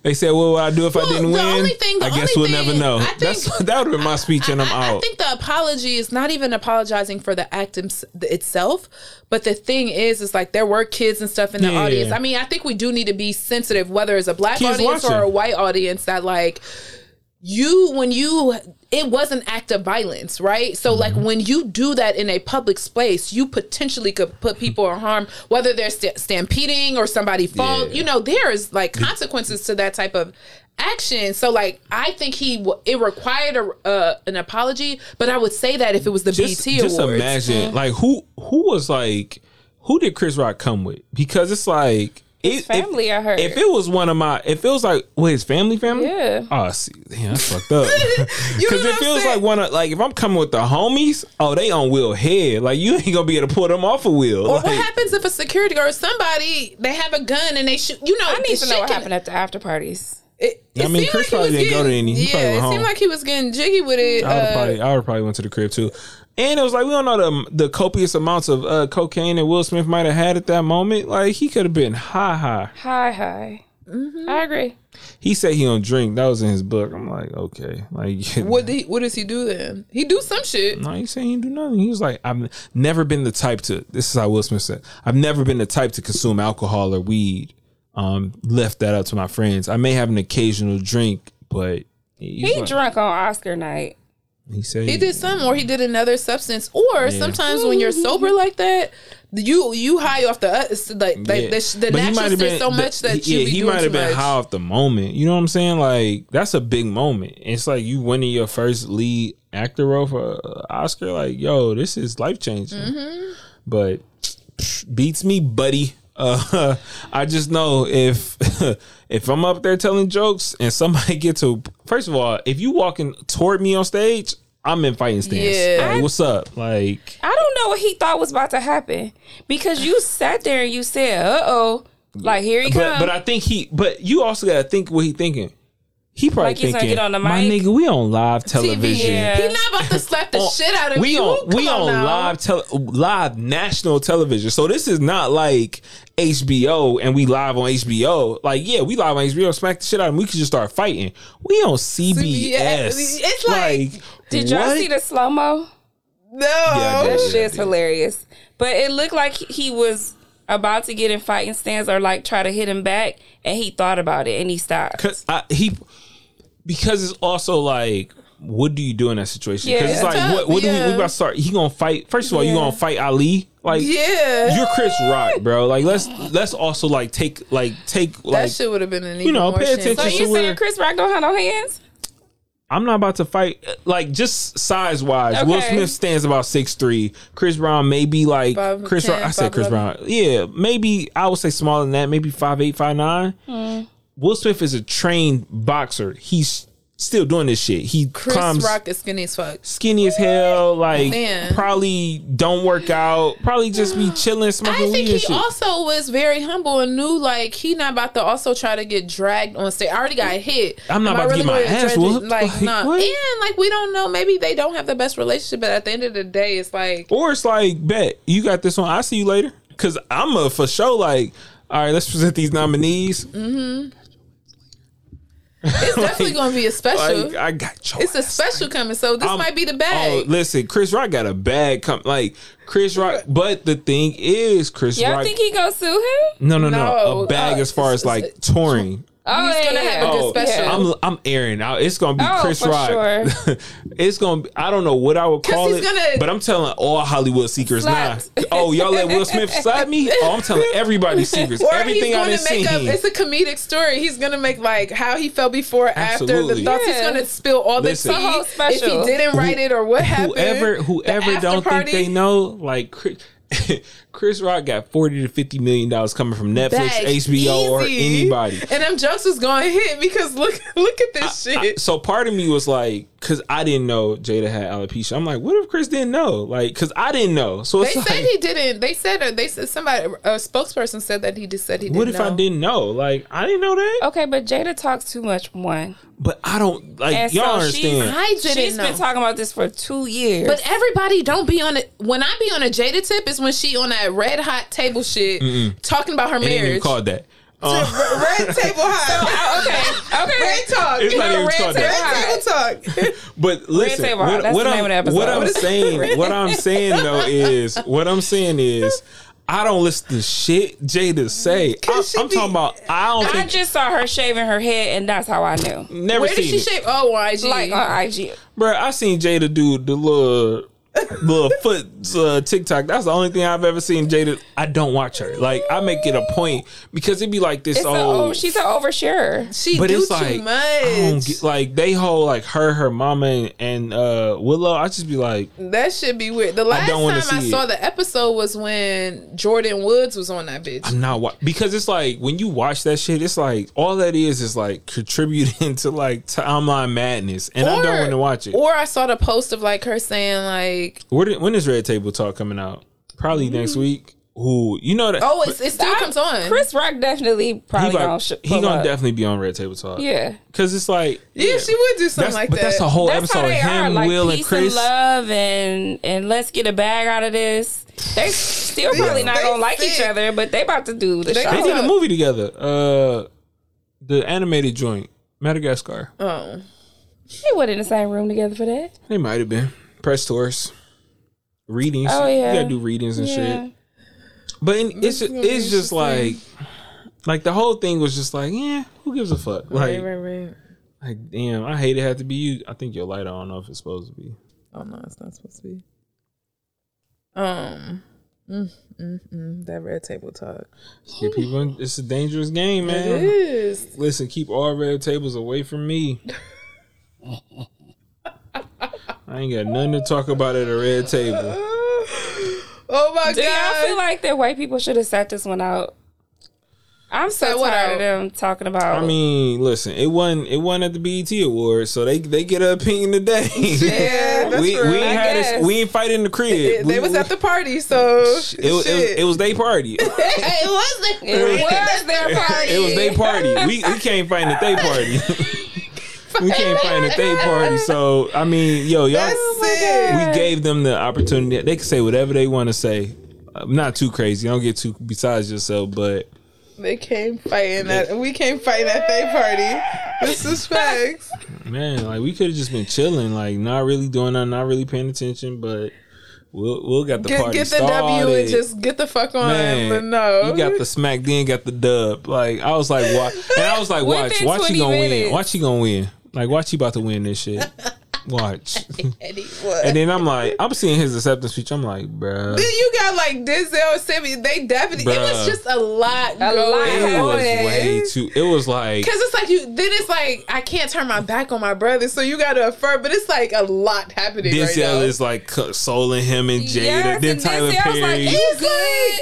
they said, well, what would I do if well, I didn't the win? Only thing, the I guess only we'll thing, never know. Think, That's, that would have been my speech I, and I'm I, out. I think the apology is not even apologizing for the act itself. But the thing is, is like there were kids and stuff in the yeah. audience. I mean, I think we do need to be sensitive, whether it's a black kids audience watching. or a white audience, that like you, when you... it was an act of violence, right? So, mm-hmm. like, when you do that in a public space, you potentially could put people in harm, whether they're st- stampeding or somebody fall. Yeah. You know, there is, like, consequences to that type of action. So, like, I think he w- it required a, uh, an apology, but I would say that if it was the just, B E T Awards. Just imagine, mm-hmm. like, who who was, like, who did Chris Rock come with? Because it's like... His it, family, if, I heard. If it was one of my, if it was like, well, his family, family? Yeah. Oh, see, damn, that's fucked up. Because it feels saying? like one of, like, if I'm coming with the homies, oh, they on Will's head. Like, you ain't going to be able to pull them off of Will. Or like, what happens if a security guard or somebody, they have a gun and they shoot, you know. I need to know what happened at the after parties. It, it I mean, Chris like probably didn't getting, go to any. He yeah, it home. seemed like he was getting jiggy with it. I would uh, probably, I would probably went to the crib, too. And it was like, we don't know the the copious amounts of uh, cocaine that Will Smith might have had at that moment. Like, he could have been high, high. High, high. Mm-hmm. I agree. He said he don't drink. That was in his book. I'm like, okay. Like, what did he, what does he do then? He do some shit. No, he said he didn't do nothing. He was like, I've never been the type to, this is how Will Smith said, I've never been the type to consume alcohol or weed. Um, left that up to my friends. I may have an occasional drink, but... He like, drunk on Oscar night. He said he did some, or he did another substance, or yeah. sometimes when you're sober like that, you you high off the like like yeah. the, the natural shit been, so much the, that you yeah, be he might have been much. high off the moment. You know what I'm saying? Like, that's a big moment. It's like you winning your first lead actor role for uh, Oscar. Like, yo, this is life changing. Mm-hmm. But beats me, buddy. Uh, I just know if if I'm up there telling jokes and somebody get to, first of all, if you walking toward me on stage, I'm in fighting stance. Yeah. Like, I, what's up? Like, I don't know what he thought was about to happen, because you sat there and you said, "Uh oh, like here he but, comes." But I think he. But you also gotta think what he thinking. He probably like thinking, get on the mic. My nigga, we on live television. Yeah. He not about to slap the on, shit out of we you. On, we on, on live tele, live national television. So this is not like H B O and we live on H B O. Like, yeah, we live on H B O. Smack the shit out of them. We could just start fighting. We on C B S. C B S. It's like, like did y'all what? see the slow-mo? No. Yeah, that shit's hilarious. But it looked like he was... about to get in fighting stands or like try to hit him back, and he thought about it and he stopped. Cause I, he because it's also like, what do you do in that situation? Because yeah, it's like tough. what, what yeah. do we, we about to start? He gonna fight? First of all, yeah. you gonna fight Ali? Like, yeah, you're Chris Rock, bro. Like, let's let's also like take like take like that shit would have been an even you know pay more attention. So you saying where, Chris Rock don't have no hands? I'm not about to fight. Like, just size wise, okay. Will Smith stands about six three. Chris Brown maybe like five, Chris. ten, Rock, I said Chris eleven. Brown. Yeah, maybe I would say smaller than that. Maybe five eight, five nine. Hmm. Will Smith is a trained boxer. He's still doing this shit. He Chris climbs, Rock is skinny as fuck. Skinny as hell. Like, man. Probably don't work out. Probably just be chilling, smoking weed and shit. I think he shit. also was very humble and knew, like, he not about to also try to get dragged on stage. I already got hit. I'm not Am about really to get my ass whooped. Like, like nah. What? And, like, we don't know. Maybe they don't have the best relationship, but at the end of the day, it's like... Or it's like, bet, you got this one. I'll see you later. Because I'm a for sure, like, all right, let's present these nominees. Mm-hmm. It's definitely like, gonna be a special. Like, I got your It's a special like, coming, so this I'm, might be the bag. Oh, listen, Chris Rock got a bag coming. Like Chris Rock, but the thing is, Chris Y'all Rock. Y'all think he gonna sue him? No, no, no. no. A bag uh, as far as like touring. Oh, he's yeah, gonna have yeah. a good special. Oh, I'm, I'm airing out. It's gonna be oh, Chris Rock. Sure. It's gonna be, I don't know what I would call it, gonna... but I'm telling all Hollywood secrets now. Nah. Oh, y'all let Will Smith slap me? Oh, I'm telling everybody's secrets. Or everything he's gonna I done make seen up. Him. It's a comedic story. He's gonna make like how he felt before, Absolutely. after the thoughts. Yeah. He's gonna spill all Listen, the tea special. If he didn't write Who, it or what happened. Whoever, whoever don't party. think they know, like. Chris, Chris Rock got forty to fifty million dollars coming from Netflix, That's H B O, easy. or anybody. And them jokes was going to hit because look look at this I, shit. I, so part of me was like, because I didn't know Jada had alopecia. I'm like, what if Chris didn't know? Like, because I didn't know. So it's They like, said he didn't. They said, or they said somebody, a spokesperson said that he just said he didn't know. What if know. I didn't know? Like, I didn't know that. Okay, but Jada talks too much, one. But I don't, like, and y'all so understand. I didn't She's know. been talking about this for two years. But everybody don't be on it. When I be on a Jada tip, it's when she on that red hot table shit, Mm-mm. talking about her marriage. It ain't even called that. Uh, red table hot. Okay. Okay. Red talk. It's you not know, even red called table that. Red table talk. But listen, red what, what, what, I'm, what I'm saying, what I'm saying though is, what I'm saying is, I don't listen to shit Jada say. I, I'm be, talking about I don't. I think, just saw her shaving her head, and that's how I knew. Never Where seen. Where did she it. shave? Oh, on I G. Like on I G. Bro, I seen Jada do the little. Little foot uh, TikTok. That's the only thing I've ever seen Jada. I don't watch her. Like I make it a point because it be like this. It's old, a, she's an oversharer. She but do it's too like, much. I don't get, like they hold like her, her mama, and, and uh, Willow. I just be like that should be weird. The last I don't time see I saw it. the episode was when Jordan Woods was on that bitch. I'm not wa- because it's like when you watch that shit, it's like all that is is like contributing to like timeline madness, and or, I don't want to watch it. Or I saw the post of like her saying like. Where did, when is Red Table Talk coming out? Probably mm. next week. Who you know that? Oh, it's, it still I, comes on. Chris Rock definitely probably he gonna sh- he gonna up. definitely be on Red Table Talk. Yeah, because it's like yeah, yeah, she would do something like but that. But that's a whole that's episode of him, like, Will, and Chris. And love and and let's get a bag out of this. They still probably yeah. not they gonna like sick. each other, but they about to do the they, show. They did a movie together. Uh, the animated joint, Madagascar. Oh, they weren't in the same room together for that. They might have been. Press tours, readings. Oh yeah, you gotta do readings and yeah. shit. But it's it's just like, like the whole thing was just like, yeah, who gives a fuck? Like, right, right, right. Like damn, I hate it had to be you. I think your light. I don't know if it's supposed to be. Oh no, it's not supposed to be. Um, mm, mm, mm, that red table talk. Yeah, people, it's a dangerous game, man. It is. Listen, keep all red tables away from me. I ain't got nothing to talk about at a red table. Oh my God. Do y'all feel like that white people should have sat this one out? I'm so what tired out? of them talking about. I mean, listen, it wasn't it wasn't at the B E T Awards, so they they get an opinion today. Yeah, that's we, we ain't had this, we ain't fighting in the crib. They, they we, was at the party, so it, it was it was their party. it was the, it was their party. It was their party. We we can't fight at their party. We can't find a third party, so I mean, yo, y'all. Oh we gave them the opportunity. They can say whatever they want to say. I'm not too crazy. Don't get too besides yourself, but they came fighting at. We came fighting at third party. This is facts. Man, like we could have just been chilling, like not really doing nothing, not really paying attention, but. We'll, we'll got the get, party get the started. W and just get the fuck on. Man, but no, you got the smack, then got the dub. Like I was like, why? And I was like, watch, watch you gonna minutes. win. Watch you gonna win. Like watch you about to win this shit. Watch. And he would. And then I'm like, I'm seeing his acceptance speech. I'm like, bruh. Then you got like Denzel, Sammy. They definitely, bruh. It was just a lot. A going lot. It on. was way too, it was like. Because it's like you, then it's like, I can't turn my back on my brother. So you got to affirm, but it's like a lot happening Denzel right now. Denzel is like consoling him and Jada. Yes, then and Tyler Denzel Perry. Like, it's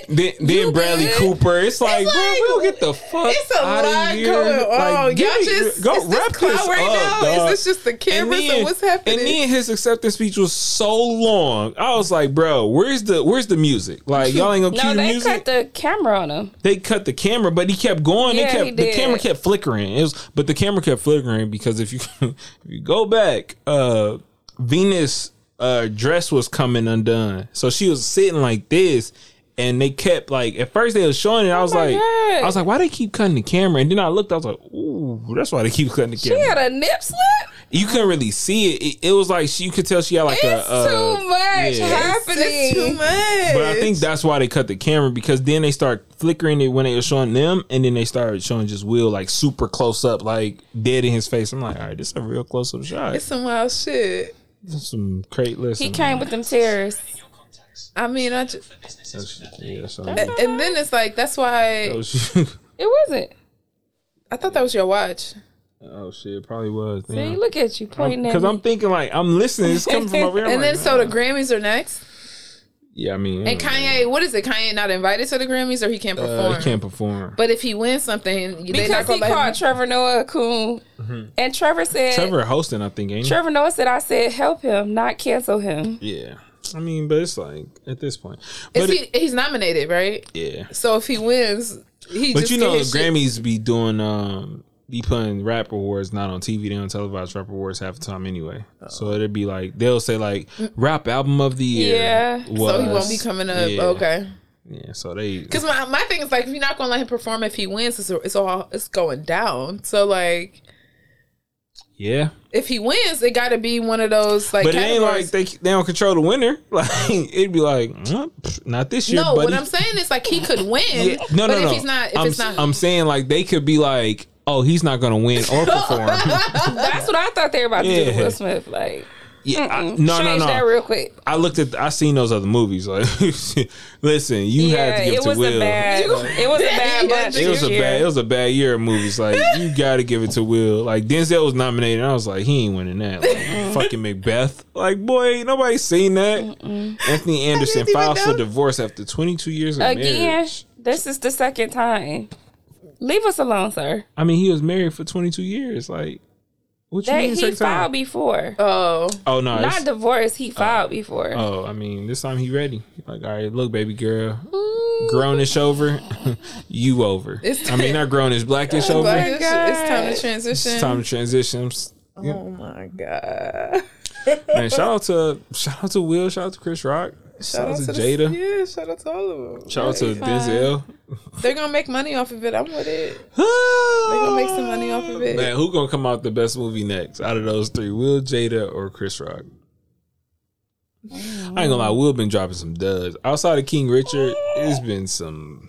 good. Then, then you Bradley good. Cooper. It's like, it's like, we'll get the fuck it's a out lot of here. Going on. Like, y'all just, go wrap this, this up, right now? Dog. Is this just the cameras and what's happening? And then his acceptance speech was so long. I was like, bro, where's the where's the music? Like, y'all ain't gonna no, cue the music? No, they cut the camera on him. They cut the camera, but he kept going. Yeah, they kept, he did. The camera kept flickering. It was, but the camera kept flickering because if you if you go back, uh, Venus' uh, dress was coming undone. So she was sitting like this. And they kept like at first they was showing it. I was oh like, God. I was like, why they keep cutting the camera? And then I looked. I was like, ooh, that's why they keep cutting the camera. She had a nip slip. You couldn't really see it. It, it was like she, you could tell she had like it's a. Uh, too much yeah. happening. It's too much. But I think that's why they cut the camera because then they start flickering it when they were showing them, and then they started showing just Will like super close up, like dead in his face. I'm like, all right, this is a real close up shot. It's some wild shit. It's some crate list. He came man. with them tears. I mean, I just, yeah, and then it's like that's why that was it wasn't. I thought that was your watch. Oh shit, it probably was. See, yeah. Look at you pointing at me. Because I'm thinking like I'm listening. It's coming from over here. And I'm then like, so man. The Grammys are next. Yeah, I mean, and Kanye, know. what is it? Kanye not invited to the Grammys, or he can't perform. Uh, he can't perform. But if he wins something, because not gonna he called him. Trevor Noah a coon, mm-hmm. and Trevor said Trevor hosting. I think ain't Trevor Noah said I said help him, not cancel him. Yeah. I mean, but it's like at this point, but Is he, it, he's nominated, right? Yeah. So if he wins, he. But just you know, the Grammys shit. be doing, um, be putting rap awards not on T V. They don't televise rap awards half the time anyway. Oh. So it'd be like they'll say like rap album of the year. Yeah. Was, so he won't be coming up. Yeah. Okay. Yeah. So they. Because my my thing is like if you're not gonna let him perform if he wins, it's it's all it's going down. So like. Yeah. If he wins, it got to be one of those like. But it ain't like they they don't control the winner. Like it'd be like mm, not this year. No, buddy. What I'm saying is like he could win. Yeah. No, but no, if no. He's not, if I'm, it's not, I'm saying like they could be like, oh, he's not gonna win or perform. That's what I thought they were about to yeah. do with Will Smith. Like, yeah, I, no, no, no, no. that real quick. I looked at, I seen those other movies. Like, listen, you yeah, had to give it, it to Will. Bad, it was a bad bunch. It was a year. bad. It was a bad year of movies. Like, you got to give it to Will. Like, Denzel was nominated. And I was like, he ain't winning that. Like, fucking Macbeth. Like, boy, nobody seen that. Mm-mm. Anthony Anderson files for divorce after twenty-two years of Again, marriage. This is the second time. Leave us alone, sir. I mean, he was married for twenty-two years. Like. What you that mean, he filed before. Oh, oh no, not divorced. He filed uh, before. Oh, I mean, this time he ready. Like, all right, look, baby girl, Ooh. Grownish over, you over. It's I mean, not grownish, blackish over. Black, it's time to transition. It's time to transition. Yeah. Oh my God! Man, shout out to shout out to Will. Shout out to Chris Rock. Shout, shout out to, to Jada. The, yeah, shout out to all of them. Shout out to Denzel. They're going to make money off of it. I'm with it. They're going to make some money off of it. Man, who's going to come out the best movie next out of those three? Will, Jada, or Chris Rock? Oh. I ain't going to lie. Will been dropping some duds. Outside of King Richard, it's been some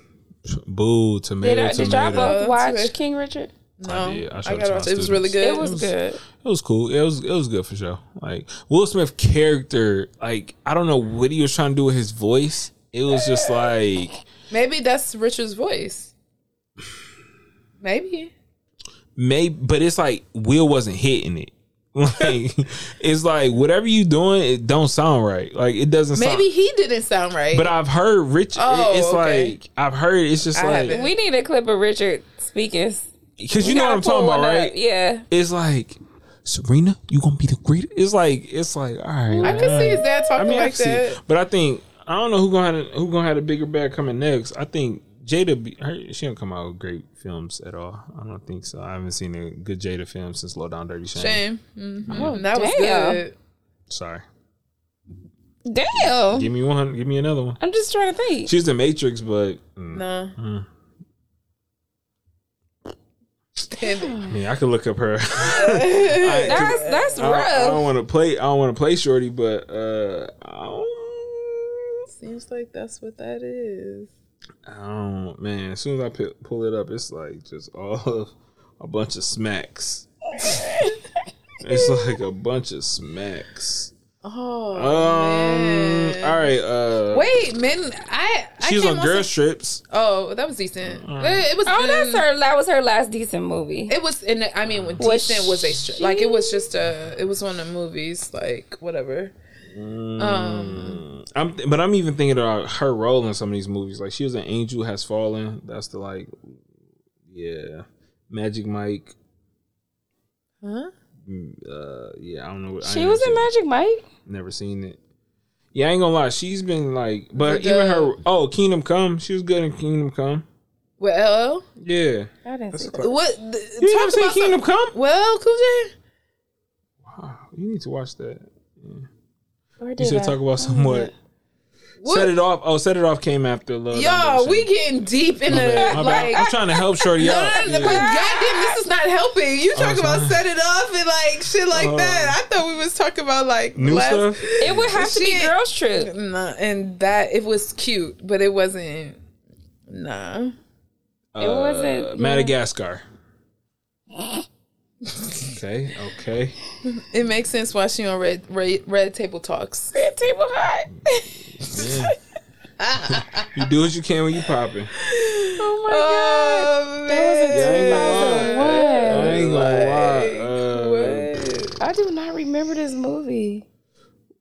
boo, tomato, did I, did tomato. Did y'all both watch King Richard? No, I did. I I got it was really good. It was, it was good. It was cool. It was it was good for sure. Like Will Smith's character, like I don't know what he was trying to do with his voice. It was just like maybe that's Richard's voice. Maybe. Maybe, but it's like Will wasn't hitting it. Like it's like whatever you doing, it don't sound right. Like it doesn't. Maybe sound, he didn't sound right. But I've heard Richard. Oh, it's okay. like I've heard. It's just I like haven't. We need a clip of Richard speaking. Because you know what I'm talking about, right? Up. Yeah. It's like, Serena, you going to be the greatest? It's like, it's like, all right. I could see his dad talking I mean, like that. But I think, I don't know who going to who gonna have the bigger bag coming next. I think Jada, be, her, she don't come out with great films at all. I don't think so. I haven't seen a good Jada film since Low Down Dirty Shame. Shame. Mm-hmm. Oh, that was Damn. good. Sorry. Damn. Give me one. Give me another one. I'm just trying to think. She's the Matrix, but. Mm, no. Mm. I mean, I could look up her. I, that's that's rough. I, I don't want to play. I don't want to play Shorty, but uh, I don't, seems like that's what that is. I don't, man. As soon as I p- pull it up, it's like just all of a bunch of smacks. It's like a bunch of smacks. Oh, um, man. All right. Uh, Wait, men. I, I she was on Girls some... Trips. Oh, that was decent. Uh, it, it was. Oh, that's her. That was her last decent movie. It was in. The, I mean, when was decent she... was a strip. Like it was just a. It was one of the movies. Like whatever. Mm, um, I'm, but I'm even thinking about her role in some of these movies. Like she was an Angel Has Fallen. That's the like. Yeah, Magic Mike. Huh. Uh, yeah, I don't know. She was in Magic Mike. Never seen it. Yeah, I ain't gonna lie. She's been like, but even her. Oh, Kingdom Come. She was good in Kingdom Come. Well, yeah. I didn't see that. What you haven't seen Kingdom Come? Well, Cool J. Wow, you need to watch that. You should talk about somewhat. What? Set It Off. Oh, Set It Off came after Love. Y'all, we getting deep in the oh, like. I'm trying to help Shorty out. No, yeah. But goddamn, this is not helping. You talk about Set It Off and like shit like uh, that. I thought we was talking about like new last, stuff. It would have to be Girls Trip. Nah, and that it was cute, but it wasn't. Nah, it uh, wasn't Madagascar. Yeah. okay, okay. It makes sense why she on Red Red, Red Table Talks. Red Table Hot. You do what you can when you popping. Oh my oh, god, man. That was in two thousand one. I do not remember this movie.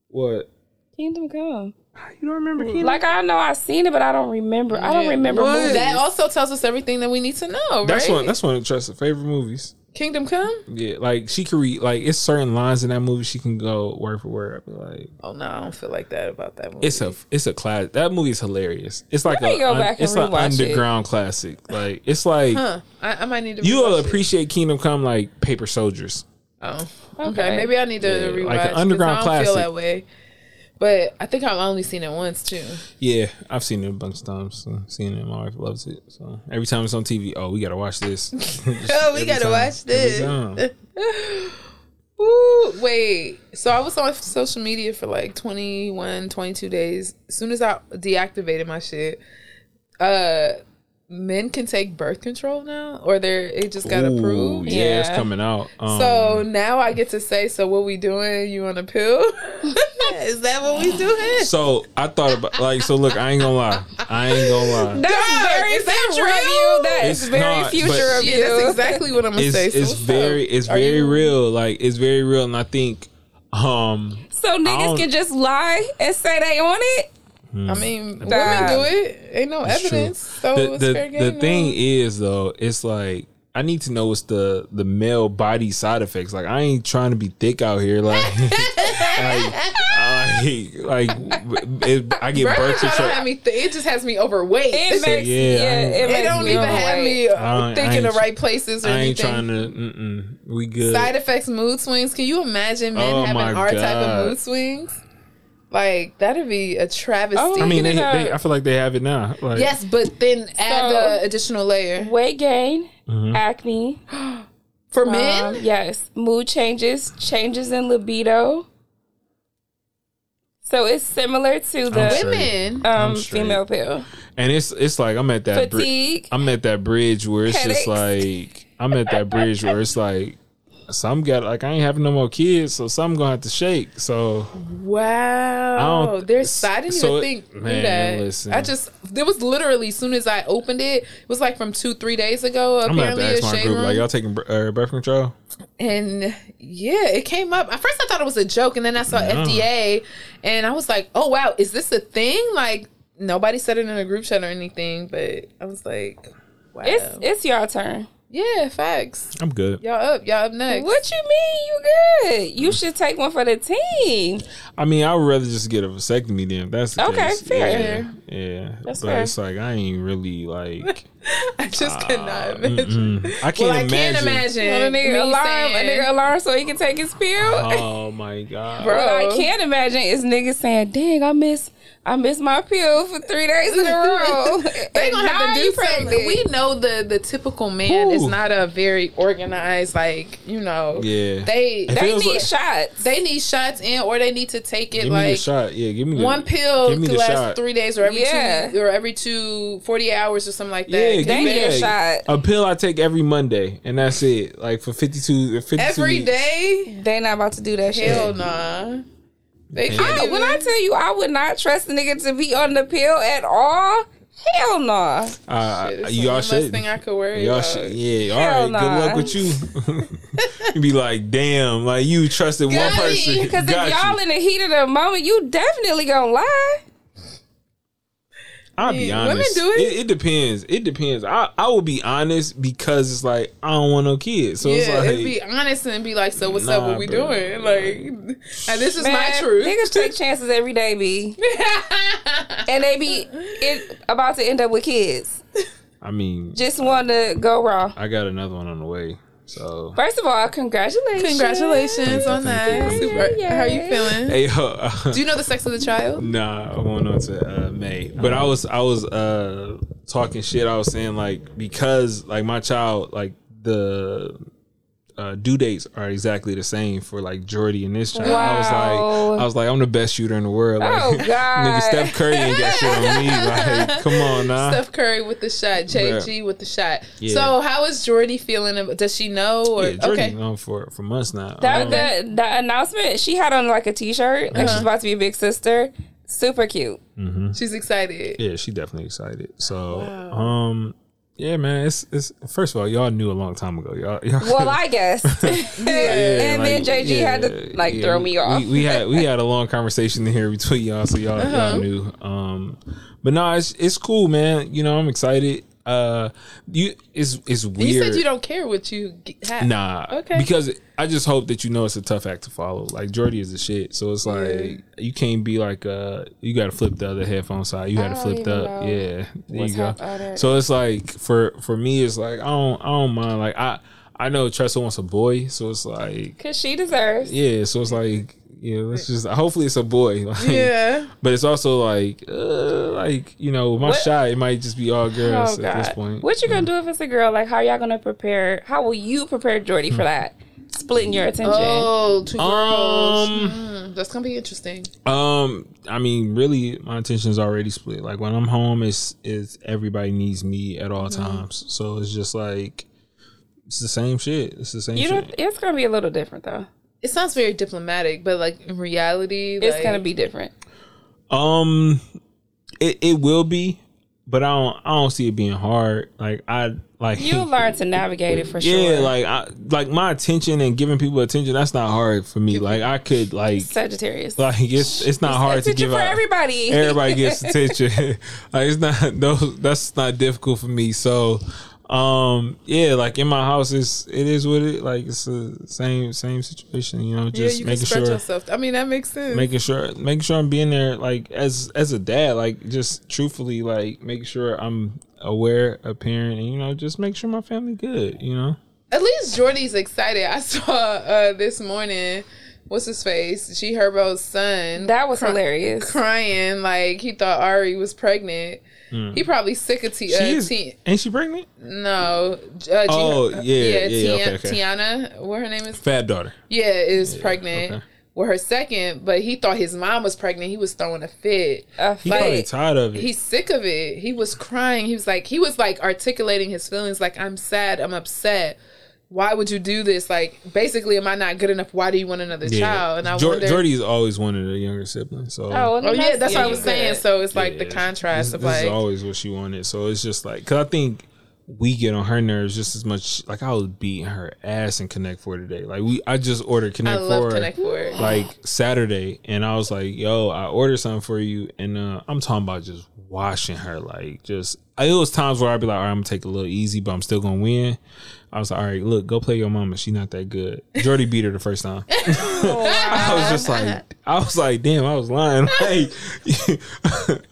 What? Kingdom Come. You don't remember Kingdom? Like I know I've seen it, but I don't remember. Yeah. I don't remember what? Movies. That also tells us everything that we need to know. Right? That's one. That's one of Tressa's favorite movies. Kingdom Come? Yeah, like she could read, like it's certain lines in that movie she can go word for word. I'd be like, oh no, I don't feel like that about that movie. It's a it's a class. That movie's hilarious. It's like a go back un, it's like underground it. Classic. Like it's like huh. I, I might need to. You'll appreciate it. Kingdom Come like Paper Soldiers. Oh, okay. okay. Maybe I need to yeah, rewatch. Like an underground I don't classic. Feel that way. But I think I've only seen it once too. Yeah, I've seen it a bunch of times. So seen it, my wife loves it. So every time it's on T V, oh, we gotta watch this. oh, we gotta time. watch this. Ooh, wait. So I was on social media for like twenty-one, twenty-two days. As soon as I deactivated my shit, uh, men can take birth control now, or they're it just got Ooh, approved. Yeah, yeah, it's coming out. Um, so now I get to say, so what we doing? You on a pill? Is that what we doing? So I thought about like so. Look, I ain't gonna lie. I ain't gonna lie. That's God, very is that future real? Of you. That it's is very not, future of you. Yeah, that's exactly what I'm gonna it's, say. It's so very, it's Are very you? real. Like it's very real, and I think. um So niggas can just lie and say they on it. Hmm. I mean, women do it. Ain't no it's evidence, true. So the, it's the, fair game. The though. Thing is, though, it's like. I need to know what's the, the male body side effects. Like, I ain't trying to be thick out here. Like, like, I, like it, I get birth control. Th- it just has me overweight. It makes, yeah, yeah, it, it don't even overweight. Have me uh, thinking the right places or I ain't anything. Trying to, mm-mm, we good. Side effects, mood swings. Can you imagine men oh having our God. type of mood swings? Like, that'd be a travesty. Oh, I mean, they, they, I feel like they have it now. Like, yes, but then add the so, additional layer. Weight gain, mm-hmm. acne. For um, men? Yes. Mood changes, changes in libido. So it's similar to the women um, female pill. And it's it's like, I'm at that Fatigue. Bri- I'm at that bridge where it's Headaches. just like, I'm at that bridge where it's like, some got like I ain't having no more kids, so some gonna have to shake. So wow, there's I didn't so even think it, man, that. Listen. I just there was literally as soon as I opened it, it was like from two three days ago. I'm apparently gonna have to ask my group room. Like y'all taking uh, birth control, and yeah, it came up. At first I thought it was a joke, and then I saw no. F D A, and I was like, oh wow, is this a thing? Like nobody said it in a group chat or anything, but I was like, wow, it's it's y'all turn. Yeah, facts. I'm good. Y'all up. Y'all up next. What you mean you good? You should take one for the team. I mean, I would rather just get a vasectomy then. If that's the okay, case. fair. Yeah, yeah. That's but fair. It's like I ain't really like. I just uh, could not imagine. Mm-mm. I can't well, I imagine. Can't imagine. Well, a nigga alarm, a nigga alarm, so he can take his pill. Oh my god, bro! What I can't imagine is niggas saying, "Dang, I miss." I missed my pill for three days in a row. They're going to have to do something. We know the, the typical man Ooh. is not a very organized, like, you know. Yeah. They it they need like, shots. They need shots in or they need to take it give like. Give me a shot. Yeah, give me the, one pill to last shot. three days or every yeah. two or every two, forty hours or something like that. Yeah, yeah, give me a shot. A pill I take every Monday, and that's it. Like for fifty-two, fifty-two every weeks. Day? They not about to do that shit. Hell nah. They I, when I tell you, I would not trust a nigga to be on the pill at all. Hell nah. Uh, shit, it's y'all should. Last thing I could worry y'all about. Should, yeah. Hell all right. Nah. Good luck with you. You be like, damn, like you trusted got one person. Because if y'all you. in the heat of the moment, you definitely gonna lie. I'll be yeah, honest. Women do it. It, it depends. It depends. I, I will be honest because it's like I don't want no kids. So yeah, it's like it'd be honest and be like, so what's nah, up? What we bro. doing? Like, and this is Man, my truth. Niggas take chances every day, B. And they be it, about to end up with kids. I mean, just want to go raw. I got another one on the way. So first of all, congratulations! Congratulations on that. Super. Yeah. How are you feeling? Hey, uh, do you know the sex of the child? Nah, I won't know to uh, May. But uh-huh. I was, I was uh, talking shit. I was saying like because like my child, like the uh, due dates are exactly the same for like Jordy and this child. Wow. I was like, I was like, I'm the best shooter in the world. Like, oh God, nigga, Steph Curry ain't got shit on me. Like, come on now. Steph Curry with the shot, J G with the shot. Yeah. So, how is Jordy feeling? Does she know? Or yeah, Jordy okay. known for for months now. That um, the, the announcement she had on like a t-shirt, like uh-huh. she's about to be a big sister. Super cute. Mm-hmm. She's excited. Yeah, she definitely excited. So, wow. um. Yeah, man. It's, it's first of all, y'all knew a long time ago. Y'all. y'all well, I guess. yeah, and like, then J G yeah, had to like yeah, throw me off. We, we had we had a long conversation in here between y'all, so y'all, uh-huh. y'all knew. Um, but no, it's it's cool, man. You know, I'm excited. Uh, you it's it's weird. You said you don't care what you have. Nah, okay. Because I just hope that you know it's a tough act to follow. Like Jordy is the shit, so it's like yeah. you can't be like uh you got to flip the other headphone side. You got to flip up. Yeah, there you go. Other. So it's like for for me, it's like I don't I don't mind. Like I I know Tressa wants a boy, so it's like because she deserves. Yeah, so it's like. Yeah, let's just. Hopefully, it's a boy. Like, yeah, but it's also like, uh, like you know, my what? shot. It might just be all girls oh, at God. this point. What you gonna yeah. do if it's a girl? Like, how are y'all gonna prepare? How will you prepare Jordy for that? Splitting your attention. Oh, two girls. Um, mm, that's gonna be interesting. Um, I mean, really, my attention is already split. Like when I'm home, it's is everybody needs me at all mm-hmm. times. So it's just like it's the same shit. It's the same. You shit. It's gonna be a little different though. It sounds very diplomatic, but like in reality, it's like, gonna be different. Um, it, it will be, but I don't I don't see it being hard. Like I like you'll learn to navigate it for yeah, sure. Yeah, like I like my attention and giving people attention. That's not hard for me. Like I could like Sagittarius. Like it's it's not it's hard to give for out. Everybody. Everybody gets attention. Like it's not no. That's not difficult for me. So. Um. Yeah, like in my house, it's it is what it like. It's the same same situation, you know. Just yeah, you making can stretch sure. Yourself. I mean, that makes sense. Making sure, making sure I'm being there, like as as a dad, like just truthfully, like making sure I'm aware, a parent, and you know, just make sure my family good, you know. At least Jordy's excited. I saw uh, this morning. What's his face? G Herbo's son. That was cry- hilarious. Crying like he thought Ari was pregnant. Mm. He probably sick of T. Uh, she is, T- ain't she pregnant? No. Uh, oh G- yeah, yeah. yeah T- okay, okay. Tiana, what her name is? Fab daughter. Yeah, is yeah, pregnant okay. with her second, but he thought his mom was pregnant. He was throwing a fit. A he like, probably tired of it. He's sick of it. He was crying. He was like, he was like articulating his feelings, like I'm sad, I'm upset. Why would you do this? Like, basically, am I not good enough? Why do you want another yeah. child? And I Jor- wonder. Jordy's always wanted a younger sibling. So, oh, oh yeah, that's yeah, what I was saying. That. So it's like yeah, the contrast this, of this like. This is always what she wanted. So it's just like, because I think we get on her nerves just as much. Like, I was beating her ass in Connect Four today. Like, we, I just ordered Connect I love Four. Connect Four. Like, Saturday. And I was like, yo, I ordered something for you. And uh, I'm talking about just washing her. Like, just. It was times where I'd be like, all right, I'm going to take it a little easy, but I'm still going to win. I was like, all right, look, go play your mama. She not that good. Jordy beat her the first time. Oh, wow. I was just like, I was like, damn, I was lying. Like,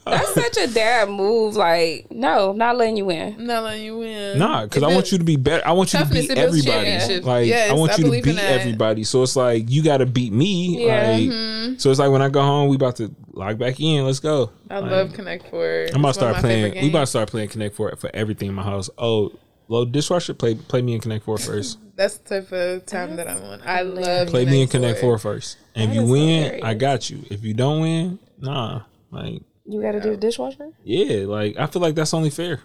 that's such a dad move. Like, no, not letting you win. Not letting you win. Nah, because I want you to be better. I want you to beat everybody. Like, yes, I want you I to beat everybody. So it's like, you got to beat me. Yeah, like, mm-hmm. So it's like, when I go home, we about to log back in. Let's go. I like, love Connect Four. I'm about to start playing. We about to start playing Connect Four for everything in my house. Oh, Low dishwasher, play play me in Connect Four first. That's the type of time that I'm on. I love play Connect me in Connect Four, Four first. And that if you win, hilarious. I got you. If you don't win, nah, like you got to do the dishwasher. Yeah, like I feel like that's only fair.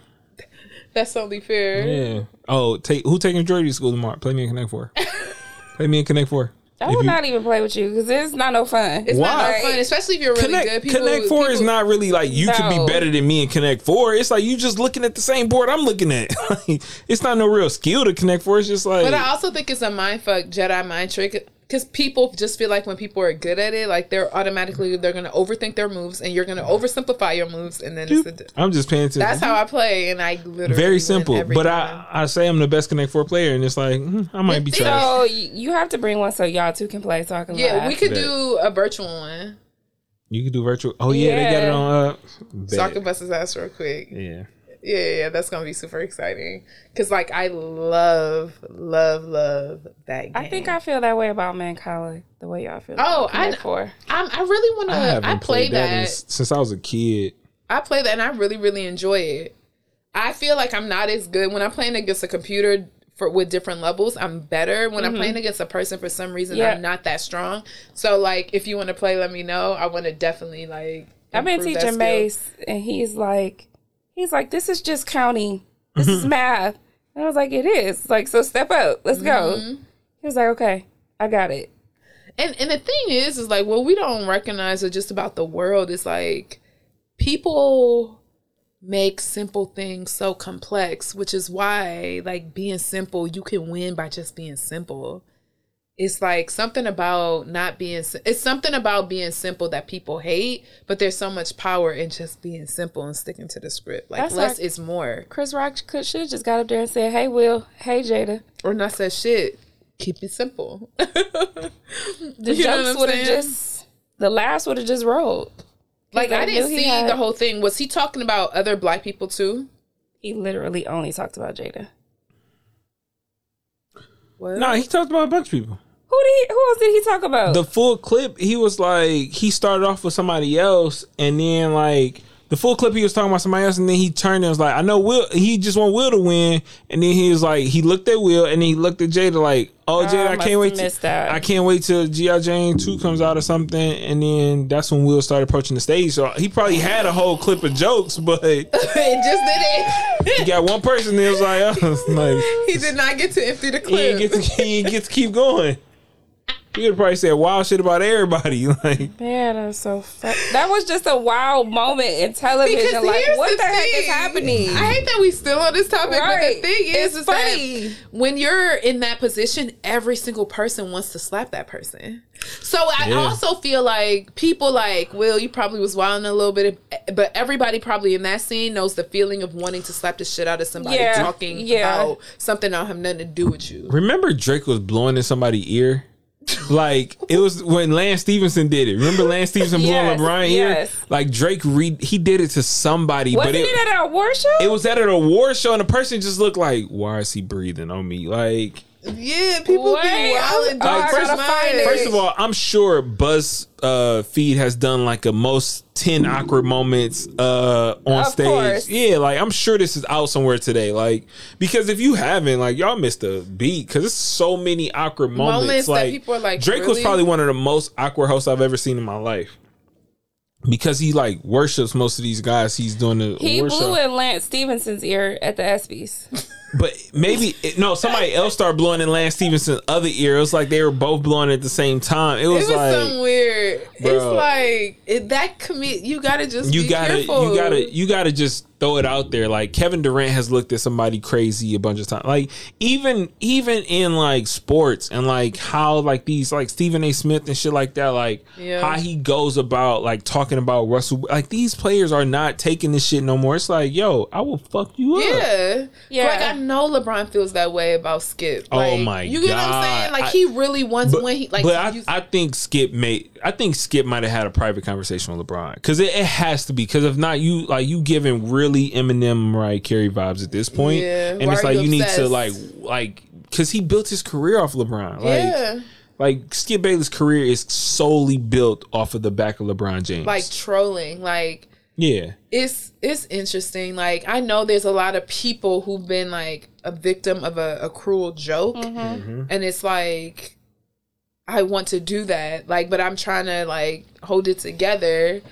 That's only fair. Yeah. Oh, take who taking Jordy to school tomorrow? Play me in Connect Four. Play me in Connect Four. I if will you, not even play with you because it's not no fun. It's Why? not no fun, especially if you're really Connect, good. People, Connect Four people, is not really like you no. could be better than me in Connect Four. It's like you just looking at the same board I'm looking at. Like, it's not no real skill to Connect Four. It's just like. But I also think it's a mind fuck Jedi mind trick because people just feel like when people are good at it, like they're automatically they're gonna overthink their moves and you're gonna oversimplify your moves and then. Doop. It's a, I'm just paying attention. That's how I play and I literally very simple. But I, I say I'm the best Connect Four player and it's like mm, I might be trash. So you have to bring one so y'all. Two can play, so I can yeah, laugh. We could bet. do a virtual one. You could do virtual. Oh yeah, yeah. They got it on. Uh, so I can bust his ass real quick. Yeah, yeah, yeah. That's gonna be super exciting because, like, I love, love, love that game. I think I feel that way about Mancala. The way y'all feel. Oh, about I for I, I really want to. I, I play that, that. In, since I was a kid. I play that and I really, really enjoy it. I feel like I'm not as good when I'm playing against a computer. For with different levels, I'm better when mm-hmm. I'm playing against a person. For some reason, yeah. I'm not that strong. So, like, if you want to play, let me know. I want to definitely like. I've been teaching Mace, and he's like, he's like, this is just counting. This mm-hmm. is math. And I was like, it is. Like, so step up. Let's mm-hmm. go. He was like, okay, I got it. And and the thing is, is like, what we don't recognize is just about the world. It's like people. Make simple things so complex, which is why, like, being simple, you can win by just being simple. It's like something about not being, it's something about being simple that people hate, but there's so much power in just being simple and sticking to the script. Like, that's less like, is more. Chris Rock could, should just got up there and said, hey, Will, hey, Jada. Or not said shit. Keep it simple. The you jumps would have just, the laughs would have just rolled. Like, I didn't see had, the whole thing. Was he talking about other black people, too? He literally only talked about Jada. No, nah, he talked about a bunch of people. Who did? He, who else did he talk about? The full clip, he was like, he started off with somebody else, and then, like, the full clip, he was talking about somebody else, and then he turned and was like, I know Will, he just want Will to win, and then he was like, he looked at Will, and then he looked at Jada like, oh, Jada, oh, I can't wait to, that. I can't wait till G I. Jane two comes out or something, and then that's when Will started approaching the stage, so he probably had a whole clip of jokes, but it just didn't. He got one person, and it was like, oh. Like, he did not get to empty the clip. He didn't get to, he didn't get to keep going. You would probably say wild shit about everybody. Like, man, I'm so fuck. That was just a wild moment in television. Because like, what the, the heck is happening? I hate that we still on this topic, right. But the thing is, is that when you're in that position, every single person wants to slap that person. So I yeah. also feel like people like, Will, you probably was wilding a little bit, but everybody probably in that scene knows the feeling of wanting to slap the shit out of somebody yeah. talking yeah. about something that don't have nothing to do with you. Remember Drake was blowing in somebody's ear? Like, it was when Lance Stevenson did it. Remember Lance Stevenson blowing yes, up Ryan yes. here? Like, Drake, re- he did it to somebody. Wasn't but it, it at an award show? It was at an award show, and the person just looked like, why is he breathing on me? Like... Yeah, people what? Be wild. Like, first, first of all, I'm sure Buzz uh, Feed has done like a most ten awkward moments uh, on of stage. Course. Yeah, like I'm sure this is out somewhere today. Like because if you haven't, like y'all missed a beat because it's so many awkward moments. moments like, that people are like Drake really? was probably one of the most awkward hosts I've ever seen in my life. Because he like worships most of these guys, he's doing the. He worship. blew in Lance Stevenson's ear at the ESPYs. But maybe it, no, somebody else started blowing in Lance Stevenson's other ear. It was like they were both blowing at the same time. It was, it was like something weird. Bro, it's like it, that commit. You gotta just you be gotta careful. you gotta you gotta just throw it out there. Like Kevin Durant has looked at somebody crazy a bunch of times. Like even even in like sports and like how like these like Stephen A. Smith and shit like that. Like yeah. how he goes about like talking about Russell. Like these players are not taking this shit no more. It's like yo, I will fuck you yeah. up. Yeah, yeah. Like I know LeBron feels that way about Skip. Like, oh my god, you get god. what I'm saying? Like I, he really wants but, when he like. But he I, I think Skip made. I think Skip might have had a private conversation with LeBron because it, it has to be. Because if not, you like you giving real. Eminem, Mariah Carey vibes at this point, yeah, and it's like you, you need to like, like, because he built his career off LeBron. Like, yeah. like Skip Bayless' career is solely built off of the back of LeBron James, like trolling. Like, yeah, it's it's interesting. Like, I know there's a lot of people who've been like a victim of a, a cruel joke, mm-hmm. Mm-hmm. and it's like I want to do that, like, but I'm trying to like hold it together.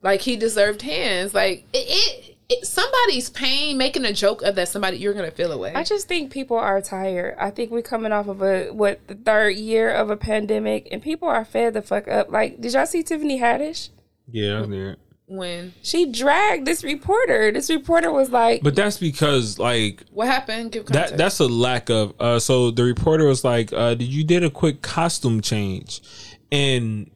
Like, he deserved hands. Like, it. it it, somebody's pain, making a joke of that somebody, you're going to feel away. I just think people are tired. I think we're coming off of a, what, the third year of a pandemic, and people are fed the fuck up. Like, did y'all see Tiffany Haddish? Yeah, I did. When? She dragged this reporter. This reporter was like... But that's because, like... What happened? Give context. That, that's a lack of... Uh, so the reporter was like, uh, did you did a quick costume change. And...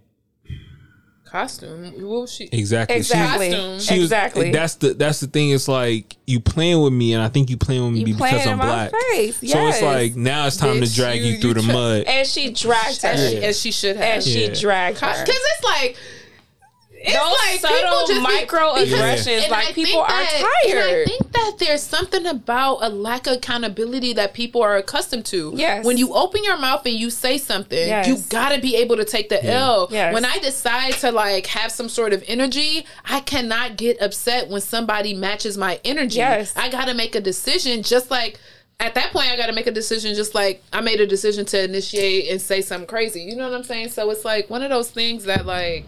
Costume? Well, she... Exactly. Exactly. She was, she was, exactly. That's the, that's the thing. It's like, you playing with me, and I think you playing with me you because I'm black. Face. Yes. So it's like, now it's time Did to drag you, you through you the tra- mud. And she dragged her. As she, as she should have. And yeah. she dragged her. Because it's like... It's Those like subtle people microaggressions, yeah. like I people are that, tired. I think that there's something about a lack of accountability that people are accustomed to. Yes. When you open your mouth and you say something, yes. you gotta be able to take the yeah. L. Yes. When I decide to like have some sort of energy, I cannot get upset when somebody matches my energy. Yes. I gotta make a decision. Just like at that point, I gotta make a decision. Just like I made a decision to initiate and say something crazy. You know what I'm saying? So it's like one of those things that like.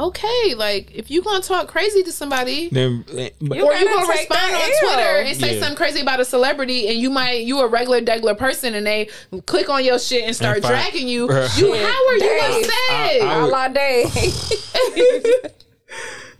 Okay, like if you gonna talk crazy to somebody, then, but, or you gonna respond on L. Twitter and say yeah. something crazy about a celebrity, and you might you a regular degular person, and they click on your shit and start and I, dragging you. Uh, you yeah, how are days. you upset? All our day,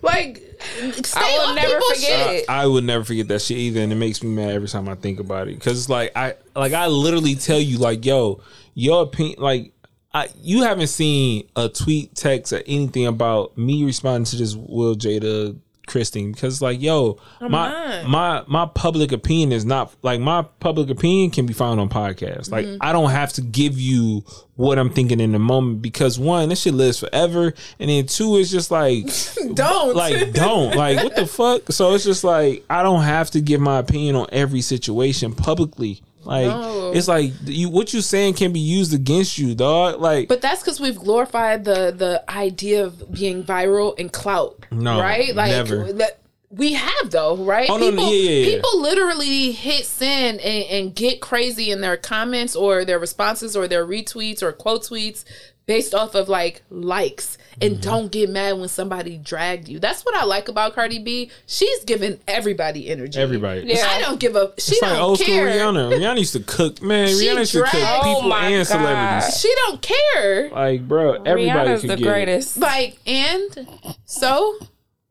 like stay I will never forget shit. it. I, I would never forget that shit either, and it makes me mad every time I think about it because it's like I like I literally tell you like yo your opinion like. I, you haven't seen a tweet, text, or anything about me responding to this Will Jada Chris thing because, like, yo, I'm my not. my my public opinion is not like my public opinion can be found on podcasts. Like, mm-hmm. I don't have to give you what I'm thinking in the moment because one, this shit lives forever, and then two, it's just like don't like don't like what the fuck. So it's just like I don't have to give my opinion on every situation publicly. Like no. It's like you, what you saying can be used against you, dog. Like, but that's because we've glorified the the idea of being viral and clout. No, right? Like never. That we have though, right? Oh, people, no, yeah, yeah, yeah. people literally hit send and, and get crazy in their comments or their responses or their retweets or quote tweets based off of like likes. And mm-hmm. don't get mad when somebody dragged you. That's what I like about Cardi B. She's giving everybody energy. Everybody. Yeah. I don't give a... She it's don't like old care. School Rihanna. Rihanna used to cook. Man, she Rihanna used to cook oh people and God. celebrities. She don't care. Like, bro, everybody Rihanna's could the get greatest. It. Like, and so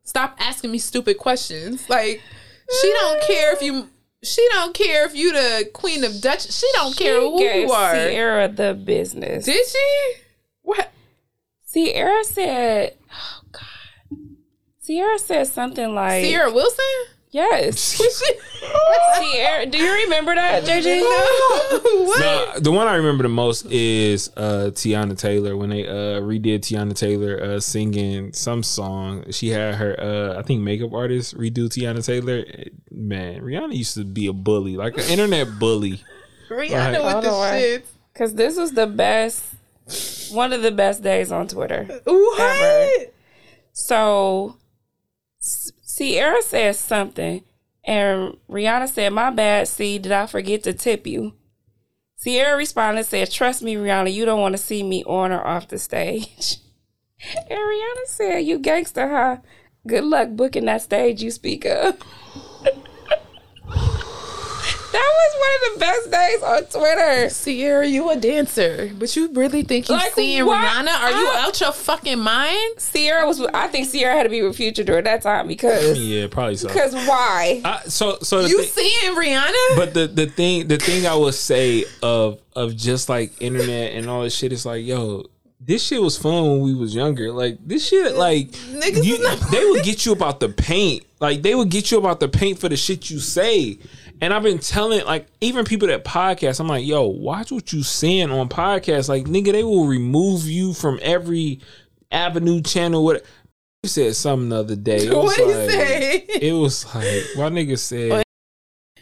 stop asking me stupid questions. Like, she don't care if you... She don't care if you the queen of Dutch. She don't she care who you are. She gave Sierra the business. Did she? What? Sierra said, oh, God. Sierra said something like... Sierra Wilson? Yes. Sierra, do you remember that, J J? No. What? No, the one I remember the most is uh, Tiana Taylor. When they uh, redid Tiana Taylor uh, singing some song, she had her, uh, I think, makeup artist redo Tiana Taylor. Man, Rihanna used to be a bully, like an internet bully. Rihanna like, with the shit. Because this was the best... One of the best days on Twitter. What? Ever. So, Sierra said something, and Rihanna said, my bad, see, did I forget to tip you? Sierra responded and said, trust me, Rihanna, you don't want to see me on or off the stage. And Rihanna said, you gangster, huh? Good luck booking that stage you speak of. That was one of the best days on Twitter. Sierra, you a dancer, but you really think you're like, seeing what? Rihanna? Are I, you out your fucking mind? Sierra was. I think Sierra had to be with Future during that time because yeah, probably so. Because why? I, so so you thi- seeing Rihanna? But the, the thing the thing I would say of of just like internet and all this shit is like yo. This shit was fun when we was younger. Like, this shit, like, you, they would get you about the paint. Like, they would get you about the paint for the shit you say. And I've been telling, like, even people that podcast, I'm like, yo, watch what you saying on podcasts. Like, nigga, they will remove you from every Avenue channel. What you said something the other day. What did like, you say? It was like, my nigga said,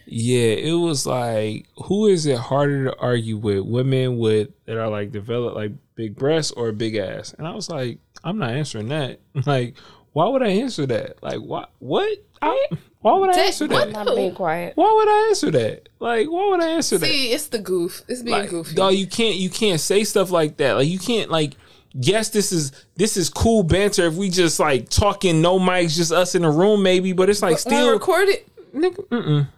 yeah, it was like, who is it harder to argue with? Women with that are, like, developed, like, big breasts or a big ass? And I was like, I'm not answering that. Like, why would I answer that? Like, why, what? I, why would I that, answer that? I'm being quiet. Why would I answer that? Like, why would I answer See, that? See, it's the goof. It's being like, goofy. Dog, you can't, you can't say stuff like that. Like, you can't, like, yes, this is this is cool banter if we just like talking, no mics, just us in a room maybe, but it's like well, still recorded. Nigga, mm-mm.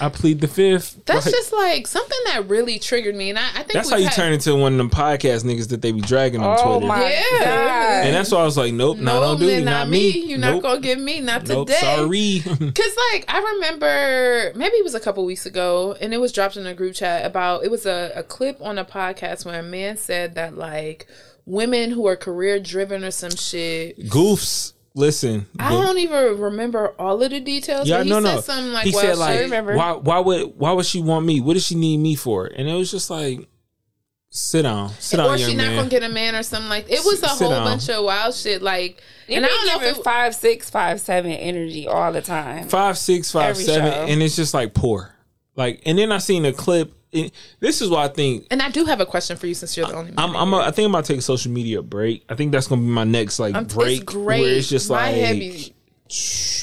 I plead the fifth. That's like, just like something that really triggered me, and I, I think that's how you had, turn into one of them podcast niggas that they be dragging on oh Twitter. My yeah, God. And that's why I was like, nope, no, no, dude, not me. me. You're nope. not gonna get me, not nope, today. Sorry, because like I remember maybe it was a couple weeks ago, and it was dropped in a group chat about it was a, a clip on a podcast where a man said that like women who are career driven or some shit goofs. Listen, I the, don't even remember all of the details. Yeah, but he no, said no. something like, he well, said, like, remember. Why, why would why would she want me? What does she need me for? And it was just like, sit down, sit down, young man. Or she not gonna get a man or something like. It was a whole bunch of wild shit. Like, and I don't know if it was five six, five seven energy all the time. Five six, five seven, and it's just like poor. Like, and then I seen a clip. And this is why I think, and I do have a question for you since you're the only. I'm. I'm a, I think I'm about to take a social media break. I think that's gonna be my next like um, break. It's great. Where it's just my like heavy.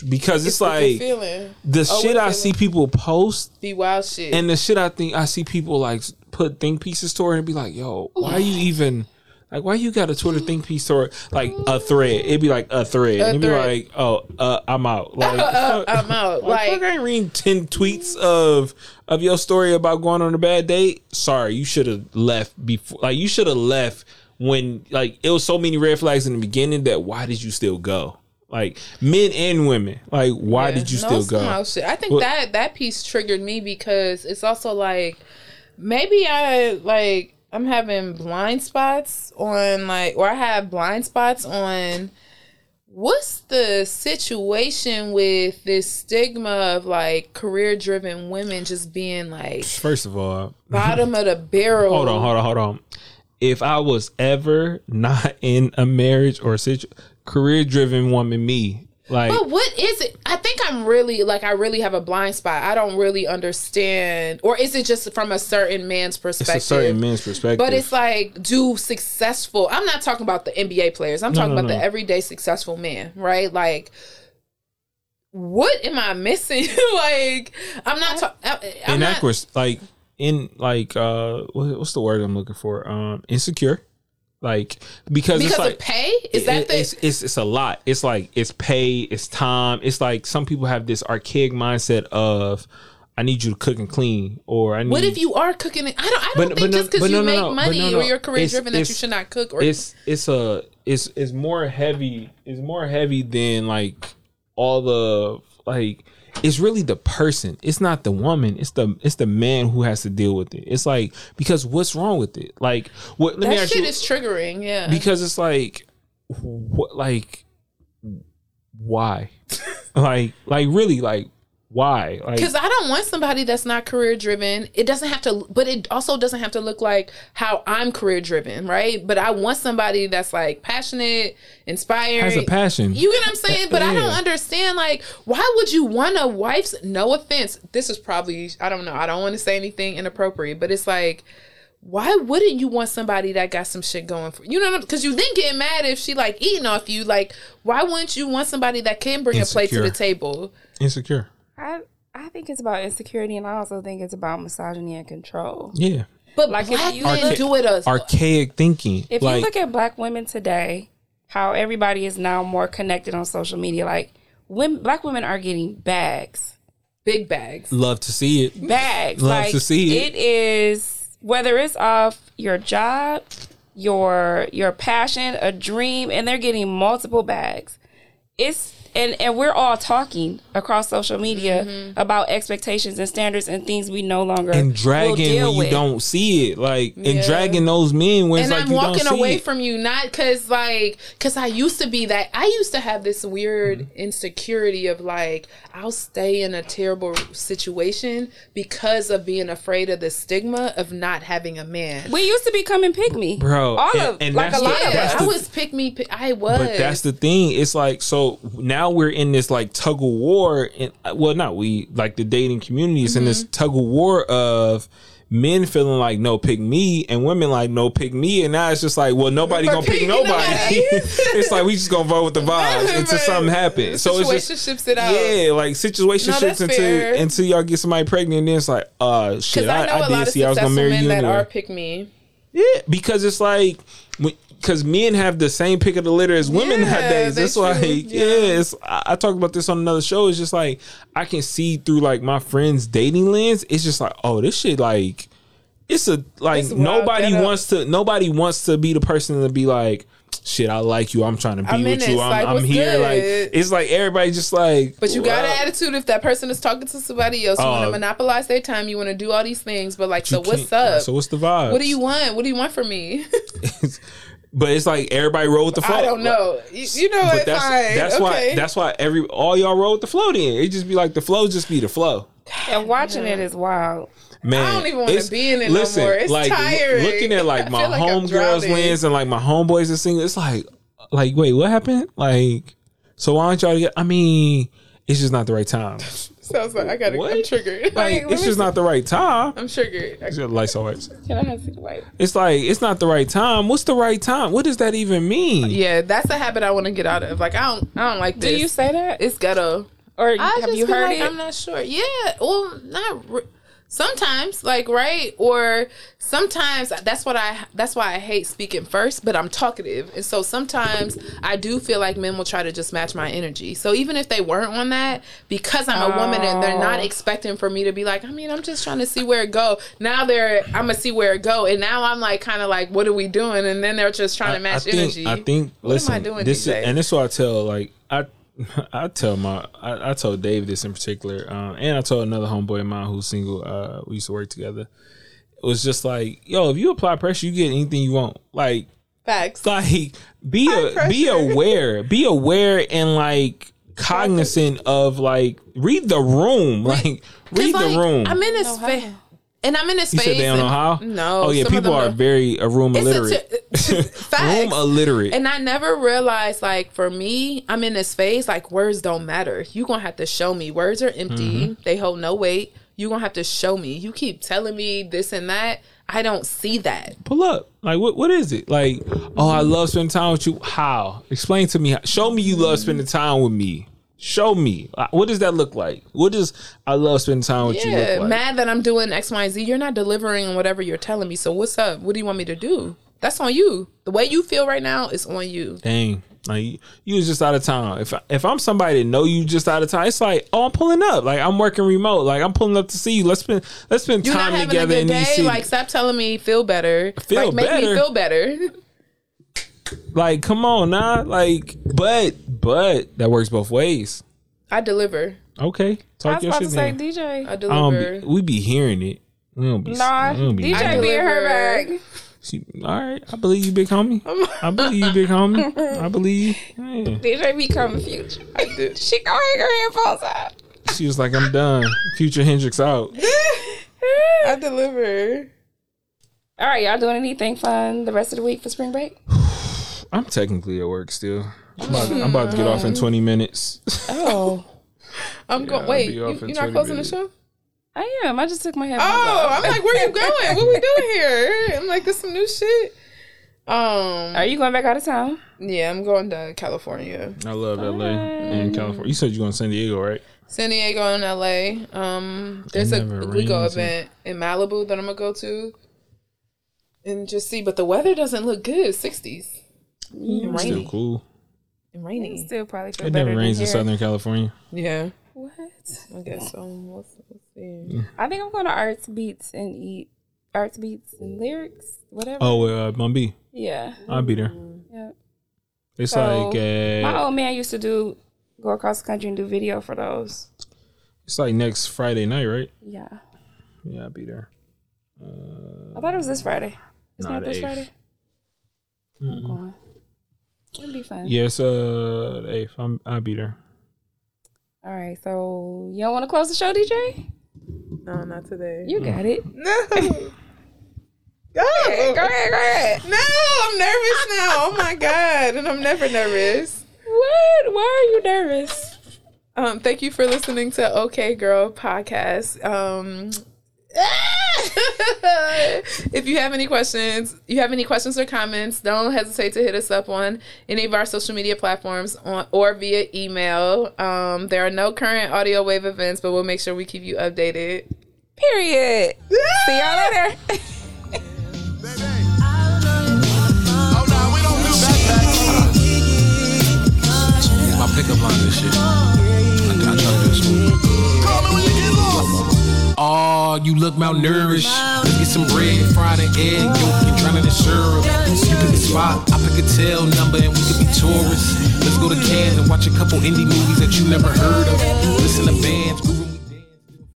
Because it's, it's like the oh, shit I see people post, the wild shit, and the shit I think I see people like put think pieces to her and be like, "Yo, why Ooh. Are you even like? Why you got a Twitter think piece to her? Like a thread? It'd be like a thread. A It'd thread. Be like, oh, uh, I'm out. Like uh, uh, I'm out. Like, like I ain't reading ten tweets of. Of your story about going on a bad date, sorry, you should have left before. Like you should have left when like it was so many red flags in the beginning that why did you still go? Like men and women, like why yeah, did you no still go? Shit. I think well, that that piece triggered me because it's also like maybe I like I'm having blind spots on like or I have blind spots on. What's the situation with this stigma of like career-driven women just being like, first of all, bottom of the barrel? Hold on, hold on, hold on. If I was ever not in a marriage or a situ- career-driven woman, me like, but what is it? I think I'm really like I really have a blind spot. I don't really understand, or is it just from a certain man's perspective? It's a certain man's perspective. But it's like, do successful. I'm not talking about the N B A players. I'm no, talking no, about no. the everyday successful man, right? Like, what am I missing? like, I'm not talking inaccurate. Like in like uh, what's the word I'm looking for? Um, insecure. Like because, because it's like of pay is it, that the- it's, it's it's a lot. It's like it's pay, it's time. It's like some people have this archaic mindset of I need you to cook and clean, or I need. What if you are cooking? And, I don't. I don't but, think but just because no, you no, make no, money no, no. or you're career it's, driven it's, that you should not cook. Or it's it's a it's it's more heavy. It's more heavy than like all the like. It's really the person. It's not the woman. It's the it's the man who has to deal with it. It's like because what's wrong with it? Like what? Let that me ask shit you, is triggering. Yeah, because it's like what? Like why? like like really like why? Like because I don't want somebody that's not career driven. It doesn't have to, but it also doesn't have to look like how I'm career driven, right? But I want somebody that's like passionate. Inspiring. Has a passion. You get what I'm saying? But yeah. I don't understand, like, why would you want a wife's, no offense, this is probably, I don't know, I don't want to say anything inappropriate, but it's like, why wouldn't you want somebody that got some shit going for you? You know what I'm, because you then get mad if she, like, eating off you. Like, why wouldn't you want somebody that can bring Insecure. a plate to the table? Insecure. I, I think it's about insecurity, and I also think it's about misogyny and control. Yeah. But like, if you didn't do it as archaic thinking. If like, you look at black women today, how everybody is now more connected on social media. Like, women, black women are getting bags. Big bags. Love to see it. Bags. Love like, to see it. It is, whether it's off your job, your your passion, a dream, and they're getting multiple bags. It's and, and we're all talking across social media mm-hmm. about expectations and standards and things we no longer and dragging will deal when you with. Don't see it, like yeah. and dragging those men when and it's I'm like walking you don't see away it. From you, not because like because I used to be that I used to have this weird mm-hmm. insecurity of like I'll stay in a terrible situation because of being afraid of the stigma of not having a man. We used to be coming pick me, bro, all and, of and like a the, lot of us. I was pick me. Pick, I was, but that's the thing. It's like so now. Now we're in this like tug of war, and well, not we like the dating community is mm-hmm. in this tug of war of men feeling like no pick me and women like no pick me, and now it's just like well nobody we're gonna pick nobody. It's like we just gonna vote with the vibes until something happens. So it's just it out. yeah, like situationships no, until until y'all get somebody pregnant, and then it's like uh shit. I, I, know I a did lot see of I was gonna marry you. That anyway. Are pick me. Yeah, because it's like when. because men have the same pick of the litter as women yeah, nowadays. That's why, like, yeah, yeah it's, I, I talked about this on another show. It's just like I can see through like my friend's dating lens. It's just like, oh, this shit, like it's a like it's nobody wants to. Nobody wants to be the person to be like, shit, I like you. I'm trying to be I mean, with you. I'm, like, I'm here. Good? Like it's like everybody just like. But you got wow. an attitude if that person is talking to somebody else. You uh, want to monopolize their time. You want to do all these things. But like, so what's up? So what's the vibe? What do you want? What do you want from me? But it's like everybody roll with the flow. I don't know. Like, you, you know, but that's fine. that's okay. why that's why every all y'all roll with the flow. Then it just be like the flow. Just be the flow. And watching yeah. it is wild. Man, I don't even want to be in it listen, no more. It's like, tiring. L- looking at like my like homegirls lens and like my homeboys are singing. It's like, like wait, what happened? Like, so why don't y'all get? I mean, it's just not the right time. Sounds like I got. I'm triggered. Like, like it's just see. not the right time. I'm triggered. I, lights on lights. Can I have some light? It's like it's not the right time. What's the right time? What does that even mean? Yeah, that's a habit I want to get out of. Like I don't, I don't like this. Do you say that? It's ghetto. Or I have you heard like, it? I'm not sure. Yeah. Well, not. Re- Sometimes, like, right? Or sometimes, that's what I, that's why I hate speaking first, but I'm talkative. And so sometimes I do feel like men will try to just match my energy. So even if they weren't on that, because I'm a oh. woman and they're not expecting for me to be like, I mean, I'm just trying to see where it go. Now they're, I'm going to see where it go. And now I'm like, kind of like, what are we doing? And then they're just trying I, to match I think, energy. I think, what listen, am I doing this is, and this is what I tell, like, I, I tell my I, I told Dave this in particular um, and I told another homeboy of mine who's single. uh, we used to work together. It was just like, yo, if you apply pressure, you get anything you want. Like facts. Like be a, be aware be aware and like cognizant of like read the room. Like read like, the room. I'm in this fa- and I'm in this phase. You said they don't know how? No. Oh yeah, people are, are very a room illiterate. A t- room illiterate. And I never realized, like, for me, I'm in this phase, like, words don't matter. You're going to have to show me. Words are empty. Mm-hmm. They hold no weight. You're going to have to show me. You keep telling me this and that. I don't see that. Pull up. Like, what? what is it? Like, oh, I love spending time with you. How? Explain to me. How. Show me you love spending time with me. Show me. What does that look like? What does I love spending time with yeah, you look like? Mad that I'm doing X, Y, and Z. You're not delivering on whatever you're telling me. So what's up? What do you want me to do? That's on you. The way you feel right now is on you. Dang. Like, you, you was just out of town. If, if I'm somebody that know you just out of town, it's like, oh, I'm pulling up. Like, I'm working remote. Like, I'm pulling up to see you. Let's spend, let's spend you're time together in these cities. Like, stop telling me feel better. Feel like, better. Make me feel better. Like, come on, nah. Like, but, but that works both ways. I deliver. Okay. Talk I was your about shit to say, now. D J. I deliver. I be, we be hearing it. We don't be, nah, we don't be D J be in her bag. She, all right, I believe you, big homie. I believe you, big homie. I believe. Yeah. D J be coming future. She go hang her headphones out. She was like, I'm done. Future Hendrix out. I deliver. All right, y'all doing anything fun the rest of the week for spring break? I'm technically at work still. I'm about, I'm about to get off in twenty minutes. Oh. I'm yeah, going. Wait, you, you're not closing minutes. the show? I am. I just took my headphones Oh, off. I'm like, where you going? What we doing here? I'm like, there's some new shit. Um, Are you going back out of town? Yeah, I'm going to California. I love Bye. L A and California. You said you're going to San Diego, right? San Diego and L A. Um, there's a legal event in Malibu that I'm going to go to and just see. But the weather doesn't look good. sixties. Mm, it's still cool. And rainy. It still probably feel it better. It never rains in Southern California. Yeah. What? I guess so. We'll see. I think I'm going to Arts Beats and eat Arts Beats and Lyrics, whatever. Oh, uh, Mumby. Yeah. I'll be there. Yeah. It's so, like uh, my old man used to do go across the country and do video for those. It's like next Friday night, right? Yeah. Yeah, I'll be there. Uh, I thought it was this Friday. It's not this eighth. Friday. Mm-mm. I'm going. It'll be fun. Yes, uh, hey, if I'm, I'll be there. All right, so you don't want to close the show, D J? No, not today. You got it. No. Go ahead, go ahead, go ahead. No, I'm nervous now. Oh, my God. And I'm never nervous. What? Why are you nervous? Um, thank you for listening to Okay Girl Podcast. Um... If you have any questions, you have any questions or comments, don't hesitate to hit us up on any of our social media platforms on, or via email. Um, there are no current audio wave events, but we'll make sure we keep you updated. Period. See y'all later. Oh, no, we don't- pickup line and shit. I, I try to do this one. Call me when you get lost. Oh, you look malnourished. Let's get some bread, fried an egg yolk, and drowning in syrup. You pick a spot, I pick a tail number, and we could be tourists. Let's go to Cannes and watch a couple indie movies that you never heard of. Listen to bands.